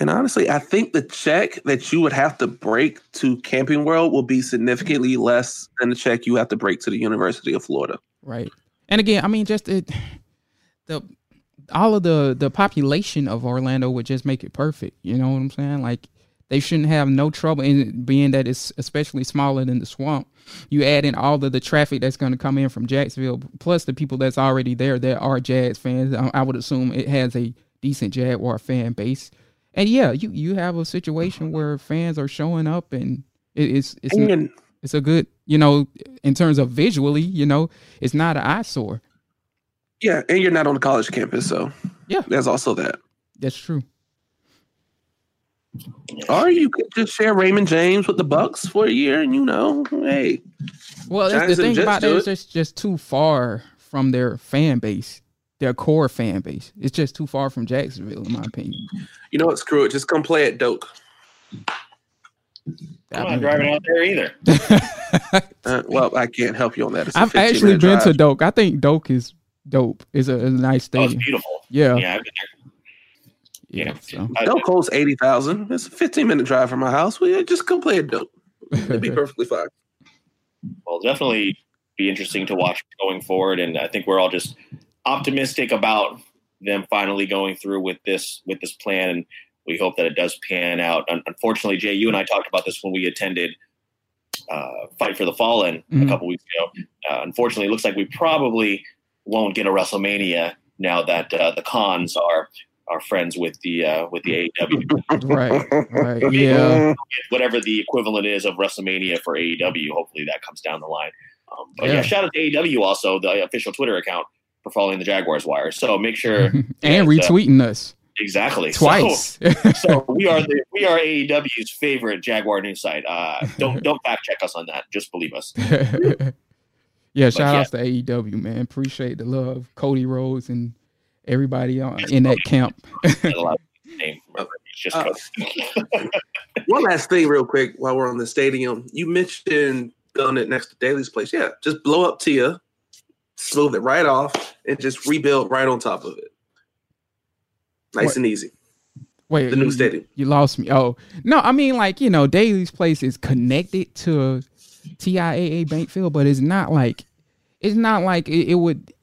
And honestly, I think the check that you would have to break to Camping World will be significantly less than the check you have to break to the University of Florida. Right. And again, I mean, just all of the population of Orlando would just make it perfect. You know what I'm saying? Like, they shouldn't have no trouble in being that it's especially smaller than the swamp. You add in all of the traffic that's going to come in from Jacksonville, plus the people that's already there that are Jags fans. I would assume it has a decent Jaguar fan base. And yeah, you have a situation where fans are showing up, and it's a good, you know, in terms of visually, you know, it's not an eyesore. Yeah, and you're not on the college campus, so yeah, there's also that. That's true. Or you could just share Raymond James with the Bucks for a year, and you know, hey. Well, that's the thing about that is it's just too far from their fan base, their core fan base. It's just too far from Jacksonville, in my opinion. You know what? Screw it. Just come play at Doak. I'm not driving out there either. Well, I can't help you on that. I've actually been to Doak. I think Doak is dope. It's a nice stadium. It's beautiful. Yeah. Yeah. I've been there. Yeah, so. Doak holds 80,000. It's a 15-minute drive from my house. We just go play a Doak. It'd be perfectly fine. Well, definitely be interesting to watch going forward, and I think we're all just optimistic about them finally going through with this plan, and we hope that it does pan out. Unfortunately, Jay, you and I talked about this when we attended Fight for the Fallen a couple weeks ago. Unfortunately, it looks like we probably won't get a WrestleMania now that the cons are friends with the AEW. right, yeah. Whatever the equivalent is of WrestleMania for AEW, hopefully that comes down the line. But yeah, shout out to AEW also, the official Twitter account, for following the Jaguars Wire. So make sure and retweeting us. Exactly. Twice. So we are AEW's favorite Jaguar news site. Don't fact check us on that. Just believe us. Yeah, shout out to AEW, man. Appreciate the love. Cody Rhodes and everybody in that camp. One last thing real quick while we're on the stadium. You mentioned building it next to Daly's place. Yeah, just blow up Tia, smooth it right off, and just rebuild right on top of it. Nice and easy. Wait, the new stadium. You lost me. Oh, no, I mean, like, you know, Daly's place is connected to TIAA Bankfield, but it's not like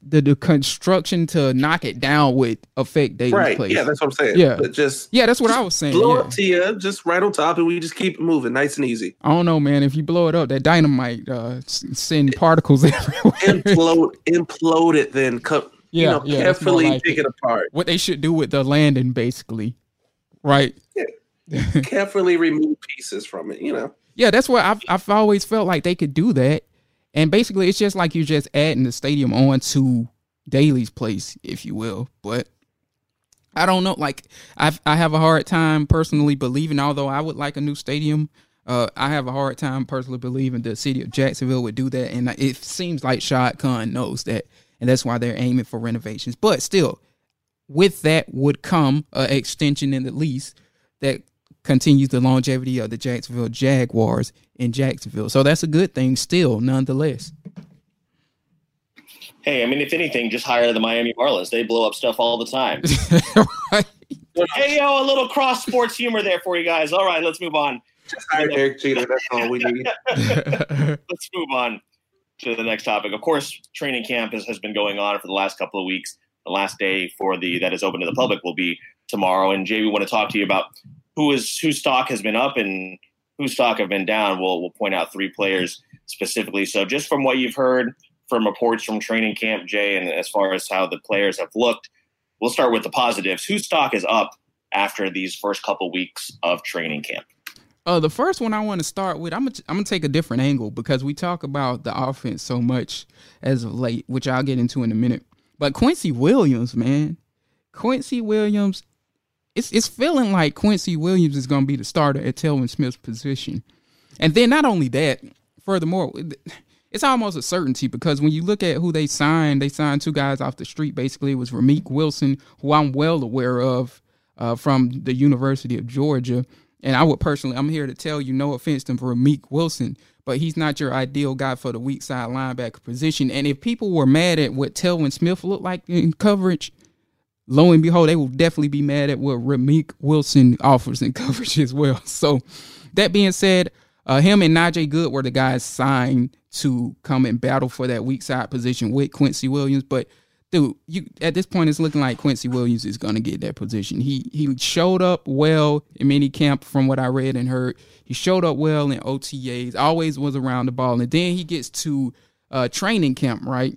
the construction to knock it down would affect Daly's place. Yeah, that's what I'm saying. Yeah, but that's what I was saying. Blow up Tia, just right on top, and we just keep it moving, nice and easy. I don't know, man. If you blow it up, that dynamite send particles everywhere. Implode it, then carefully take it apart. What they should do with the landing, basically, right? Yeah. Carefully remove pieces from it, you know. Yeah, that's what I've always felt like they could do that. And basically, it's just like you're just adding the stadium on to Daly's place, if you will. But I don't know. Like, I have a hard time personally believing, although I would like a new stadium. I have a hard time personally believing the city of Jacksonville would do that, and it seems like Shad Khan knows that, and that's why they're aiming for renovations. But still, with that would come an extension in the lease that continues the longevity of the Jacksonville Jaguars in Jacksonville. So that's a good thing still, nonetheless. Hey, I mean, if anything, just hire the Miami Marlins. They blow up stuff all the time. Right. Hey, yo, a little cross sports humor there for you guys. All right, let's move on. Just hire Derek Jeter. That's all we need. Let's move on to the next topic. Of course, training camp has been going on for the last couple of weeks. The last day for that is open to the public will be tomorrow. And Jay, we want to talk to you about whose stock has been up and whose stock have been down. We'll point out three players specifically. So just from what you've heard from reports from training camp, Jay, and as far as how the players have looked, we'll start with the positives. Whose stock is up after these first couple weeks of training camp? The first one I want to start with, I'm gonna take a different angle because we talk about the offense so much as of late, which I'll get into in a minute. But Quincy Williams, man, it's feeling like Quincy Williams is gonna be the starter at Telvin Smith's position. And then not only that, furthermore, it's almost a certainty because when you look at who they signed two guys off the street. Basically, it was Rameek Wilson, who I'm well aware of from the University of Georgia. And I would personally, I'm here to tell you, no offense to Rameek Wilson, but he's not your ideal guy for the weak side linebacker position. And if people were mad at what Telvin Smith looked like in coverage, lo and behold, they will definitely be mad at what Rameek Wilson offers in coverage as well. So that being said, him and Najee Good were the guys signed to come and battle for that weak side position with Quincy Williams. But dude, at this point, it's looking like Quincy Williams is going to get that position. He showed up well in minicamp from what I read and heard. He showed up well in OTAs, always was around the ball. And then he gets to training camp, right?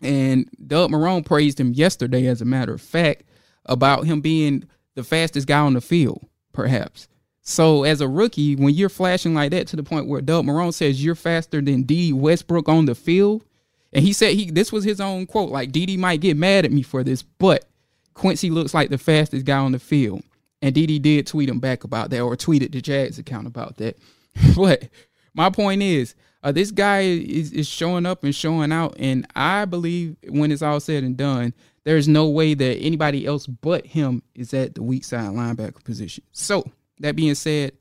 And Doug Marrone praised him yesterday, as a matter of fact, about him being the fastest guy on the field, perhaps. So as a rookie, when you're flashing like that to the point where Doug Marrone says you're faster than D. Westbrook on the field, and he said this was his own quote, like, Dede might get mad at me for this, but Quincy looks like the fastest guy on the field. And Dede did tweet him back about that, or tweeted the Jags account about that. But my point is, this guy is showing up and showing out, and I believe when it's all said and done, there's no way that anybody else but him is at the weak side linebacker position. So that being said,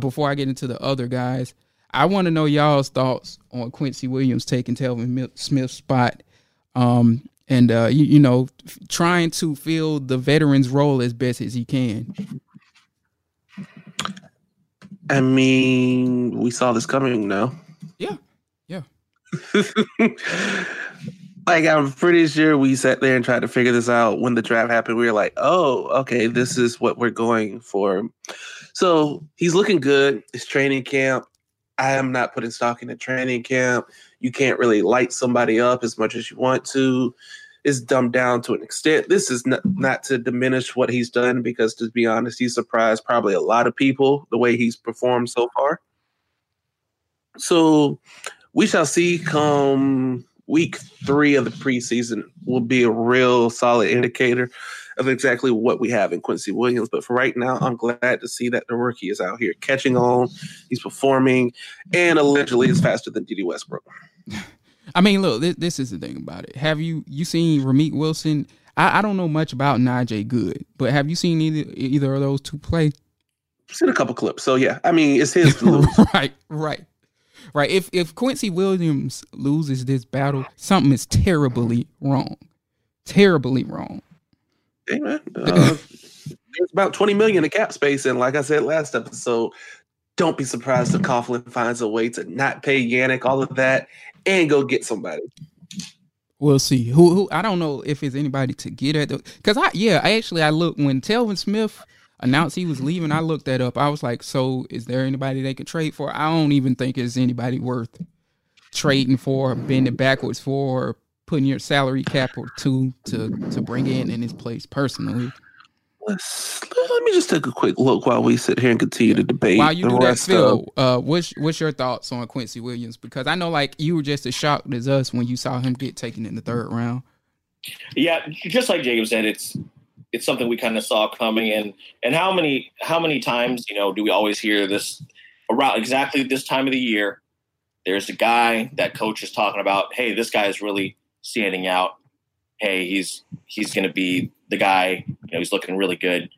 before I get into the other guys, I want to know y'all's thoughts on Quincy Williams taking Telvin Smith's spot and trying to fill the veteran's role as best as he can. I mean, we saw this coming now. Yeah. Like, I'm pretty sure we sat there and tried to figure this out when the draft happened. We were like, oh, okay, this is what we're going for. So he's looking good. It's training camp. I am not putting stock in the training camp. You can't really light somebody up as much as you want to. It's dumbed down to an extent. This is not to diminish what he's done because, to be honest, he surprised probably a lot of people the way he's performed so far. So we shall see come week 3 of the preseason will be a real solid indicator of exactly what we have in Quincy Williams. But for right now, I'm glad to see that the rookie is out here catching on, he's performing, and allegedly is faster than Dede Westbrook. I mean, look, this is the thing about it. Have you seen Rameek Wilson? I don't know much about Najee Good, but have you seen either of those two play? I've seen a couple clips, so yeah. I mean, it's his to lose. Right. If Quincy Williams loses this battle, something is terribly wrong. Hey, man, there's about $20 million in cap space, and like I said last episode, don't be surprised if Coughlin finds a way to not pay Yannick all of that and go get somebody. We'll see. Who I don't know if it's anybody to get at, because I looked when Telvin Smith announced he was leaving. I looked that up. I was like, so is there anybody they could trade for? I don't even think it's anybody worth trading for, bending backwards for, putting your salary cap or two to bring in his place personally. Let me just take a quick look while we sit here and continue to debate. While you do that, Phil, what's your thoughts on Quincy Williams? Because I know, like, you were just as shocked as us when you saw him get taken in the 3rd round. Yeah, just like Jacob said, it's something we kind of saw coming. And how many times, do we always hear this around exactly this time of the year, there's a guy that coach is talking about, hey, this guy is really standing out. Hey, he's going to be the guy, you know, he's looking really good.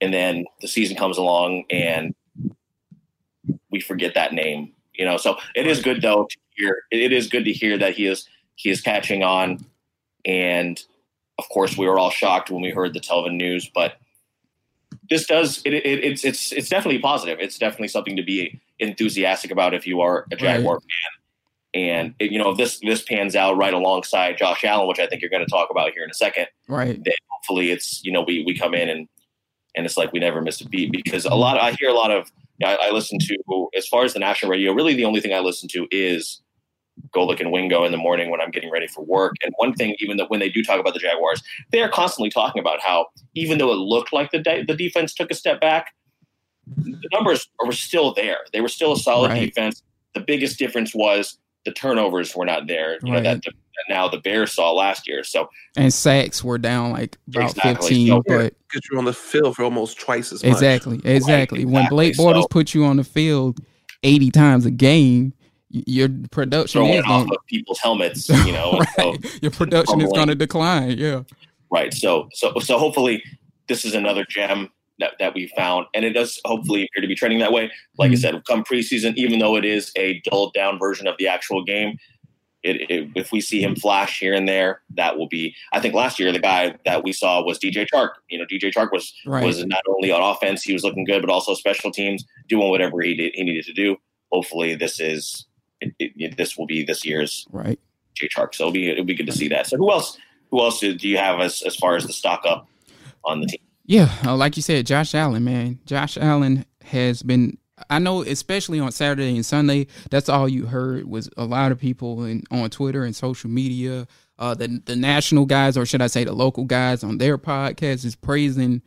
And then the season comes along and we forget that name, you know? So it is good though to hear. It is good to hear that he is catching on. And of course we were all shocked when we heard the television news, but this does, it's definitely positive. It's definitely something to be enthusiastic about if you are a Jaguar fan. And, you know, if this pans out right alongside Josh Allen, which I think you're going to talk about here in a second, right, then hopefully it's, you know, we come in and it's like we never missed a beat, because I hear a lot of, you know, I listen to, as far as the national radio, really the only thing I listen to is Go Look and Wingo in the morning when I'm getting ready for work. And one thing, even though when they do talk about the Jaguars, they are constantly talking about how, even though it looked like the defense took a step back, the numbers were still there. They were still a solid defense. The biggest difference was the turnovers were not there, you know, that now the Bears saw last year. So, and sacks were down like about 15. So, but put you on the field for almost twice as much. Exactly. When Blake Bortles put you on the field 80 times a game, your production is off of people's helmets, you know. So your production is going to decline. Yeah. Right. So hopefully this is another gem that we found, and it does hopefully appear to be trending that way. Like I said, come preseason, even though it is a dulled down version of the actual game, if we see him flash here and there, that will be. I think last year the guy that we saw was DJ Chark. You know, DJ Chark was not only on offense, he was looking good, but also special teams, doing whatever he needed to do. Hopefully this is. This will be this year's J. Chark. So it'll be good to see that. So who else do you have as far as the stock up on the team? Yeah, like you said, Josh Allen, man. Josh Allen has been, I know, especially on Saturday and Sunday, that's all you heard was a lot of people on Twitter and social media. The national guys, or should I say the local guys on their podcast, is praising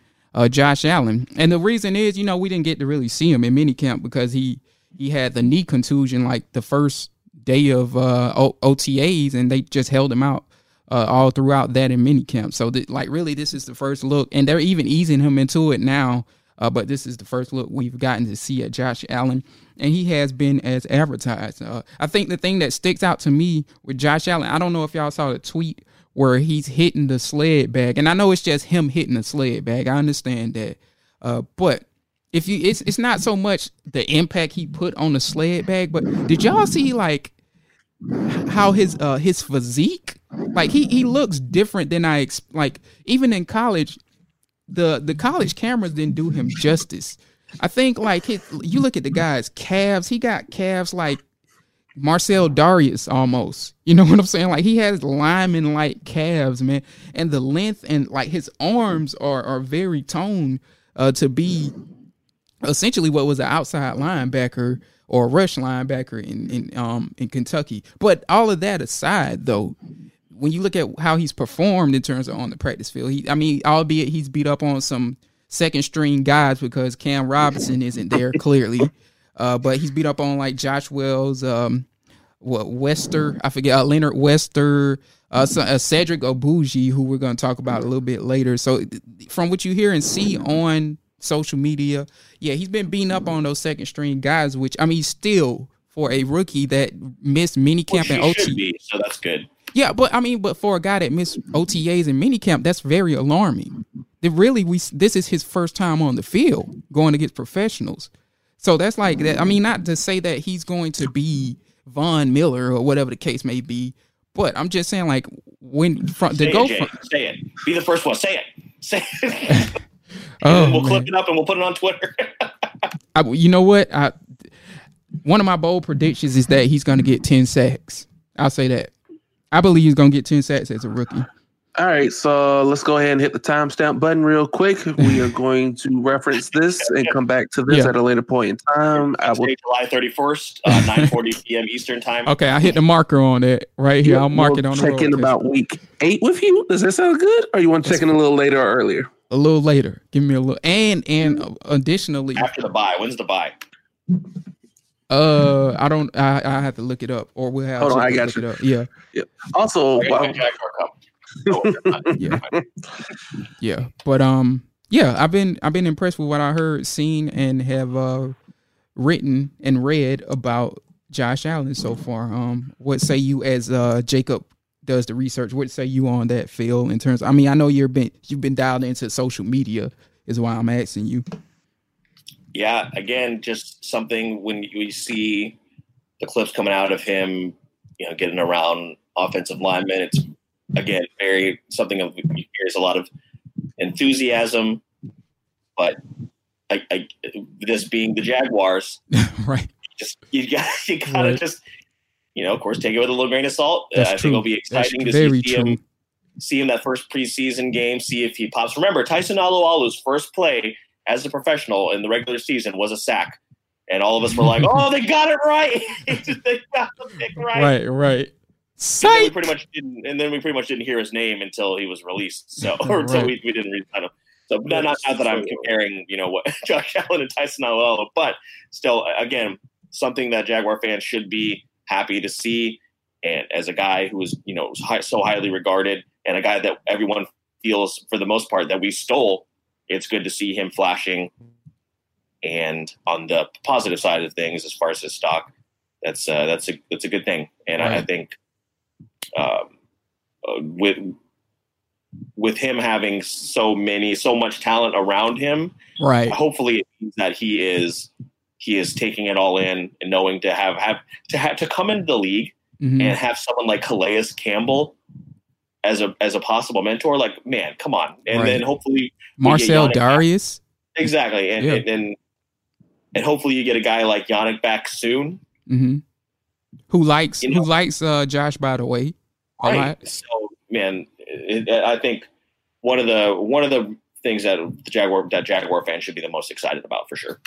Josh Allen. And the reason is, you know, we didn't get to really see him in minicamp because he had the knee contusion like the first day of OTAs, and they just held him out all throughout that in minicamp. So, really, this is the first look, and they're even easing him into it now, but this is the first look we've gotten to see at Josh Allen, and he has been as advertised. I think the thing that sticks out to me with Josh Allen, I don't know if y'all saw the tweet where he's hitting the sled bag, and I know it's just him hitting the sled bag. I understand that, but it's not so much the impact he put on the sled bag, but did y'all see like how his physique, like he looks different than like even in college, the college cameras didn't do him justice. I think like you look at the guy's calves, he got calves like Marcel Darius almost, you know what I'm saying? Like he has lineman like calves, man, and the length and like his arms are very toned to be. Essentially what was an outside linebacker or a rush linebacker in Kentucky. But all of that aside, though, when you look at how he's performed in terms of on the practice field, albeit he's beat up on some second string guys because Cam Robinson isn't there clearly, but he's beat up on like Josh Wells, Leonard Wester, Cedric Obuji, who we're going to talk about a little bit later. So from what you hear and see on social media, yeah, he's been beating up on those second string guys, which I mean, still for a rookie that missed minicamp and OTAs, so that's good. Yeah, but for a guy that missed OTAs and minicamp, that's very alarming. That really, this is his first time on the field going against professionals, so that's like that. I mean, not to say that he's going to be Von Miller or whatever the case may be, but I'm just saying, like say it, be the first one, say it. Oh, we'll clip it up and we'll put it on Twitter. You know what? One of my bold predictions is that he's going to get 10 sacks. I'll say that. I believe he's going to get 10 sacks as a rookie. All right, so let's go ahead and hit the timestamp button real quick. We are going to reference this and come back to this at a later point in time. I will July 31st, 9:40 p.m. Eastern time. Okay, I hit the marker on it right here. I'll mark it on the road. Check in about week 8 with you. Does that sound good? Or you want to check in a little later or earlier? A little later. Give me a little. And additionally. After the bye. When's the bye? I don't. I have to look it up. Or we'll have to look it up. Yeah. Yep. Also. But I've been impressed with what I heard, seen, and have written and read about Josh Allen so far. What say you, as Jacob does the research, what say you on that, Phil, in terms of, I mean, I know you've been dialed into social media, is why I'm asking you. Yeah, again, just something when you see the clips coming out of him, you know, getting around offensive linemen, it's, again, very something of, you hear a lot of enthusiasm, but I this being the Jaguars, right? Just you gotta right. Just, you know, of course, take it with a little grain of salt. I think it'll be exciting to see him. See him that first preseason game. See if he pops. Remember, Tyson Alualu's first play as a professional in the regular season was a sack, and all of us were like, "Oh, they got it right! They got the pick right!" Right. We pretty much didn't, and then we pretty much didn't hear his name until he was released. So, or until right. we didn't resign him. So, not that I'm comparing, you know, what Josh Allen and Tyson Alualu, but still, again, something that Jaguar fans should be happy to see. And as a guy who is, you know, so highly regarded, and a guy that everyone feels, for the most part, that we stole, it's good to see him flashing. And on the positive side of things, as far as his stock, that's a good thing. And right. I think with him having so much talent around him, right? Hopefully, it means that he is taking it all in and knowing to have to come into the league mm-hmm. and have someone like Calais Campbell as a possible mentor. Like, man, come on! And right. then hopefully Marcel Darius. Exactly, and, yeah. and hopefully you get a guy like Yannick back soon, mm-hmm. who likes Josh, by the way. All right. So, man, I think one of the things that Jaguar fans should be the most excited about, for sure.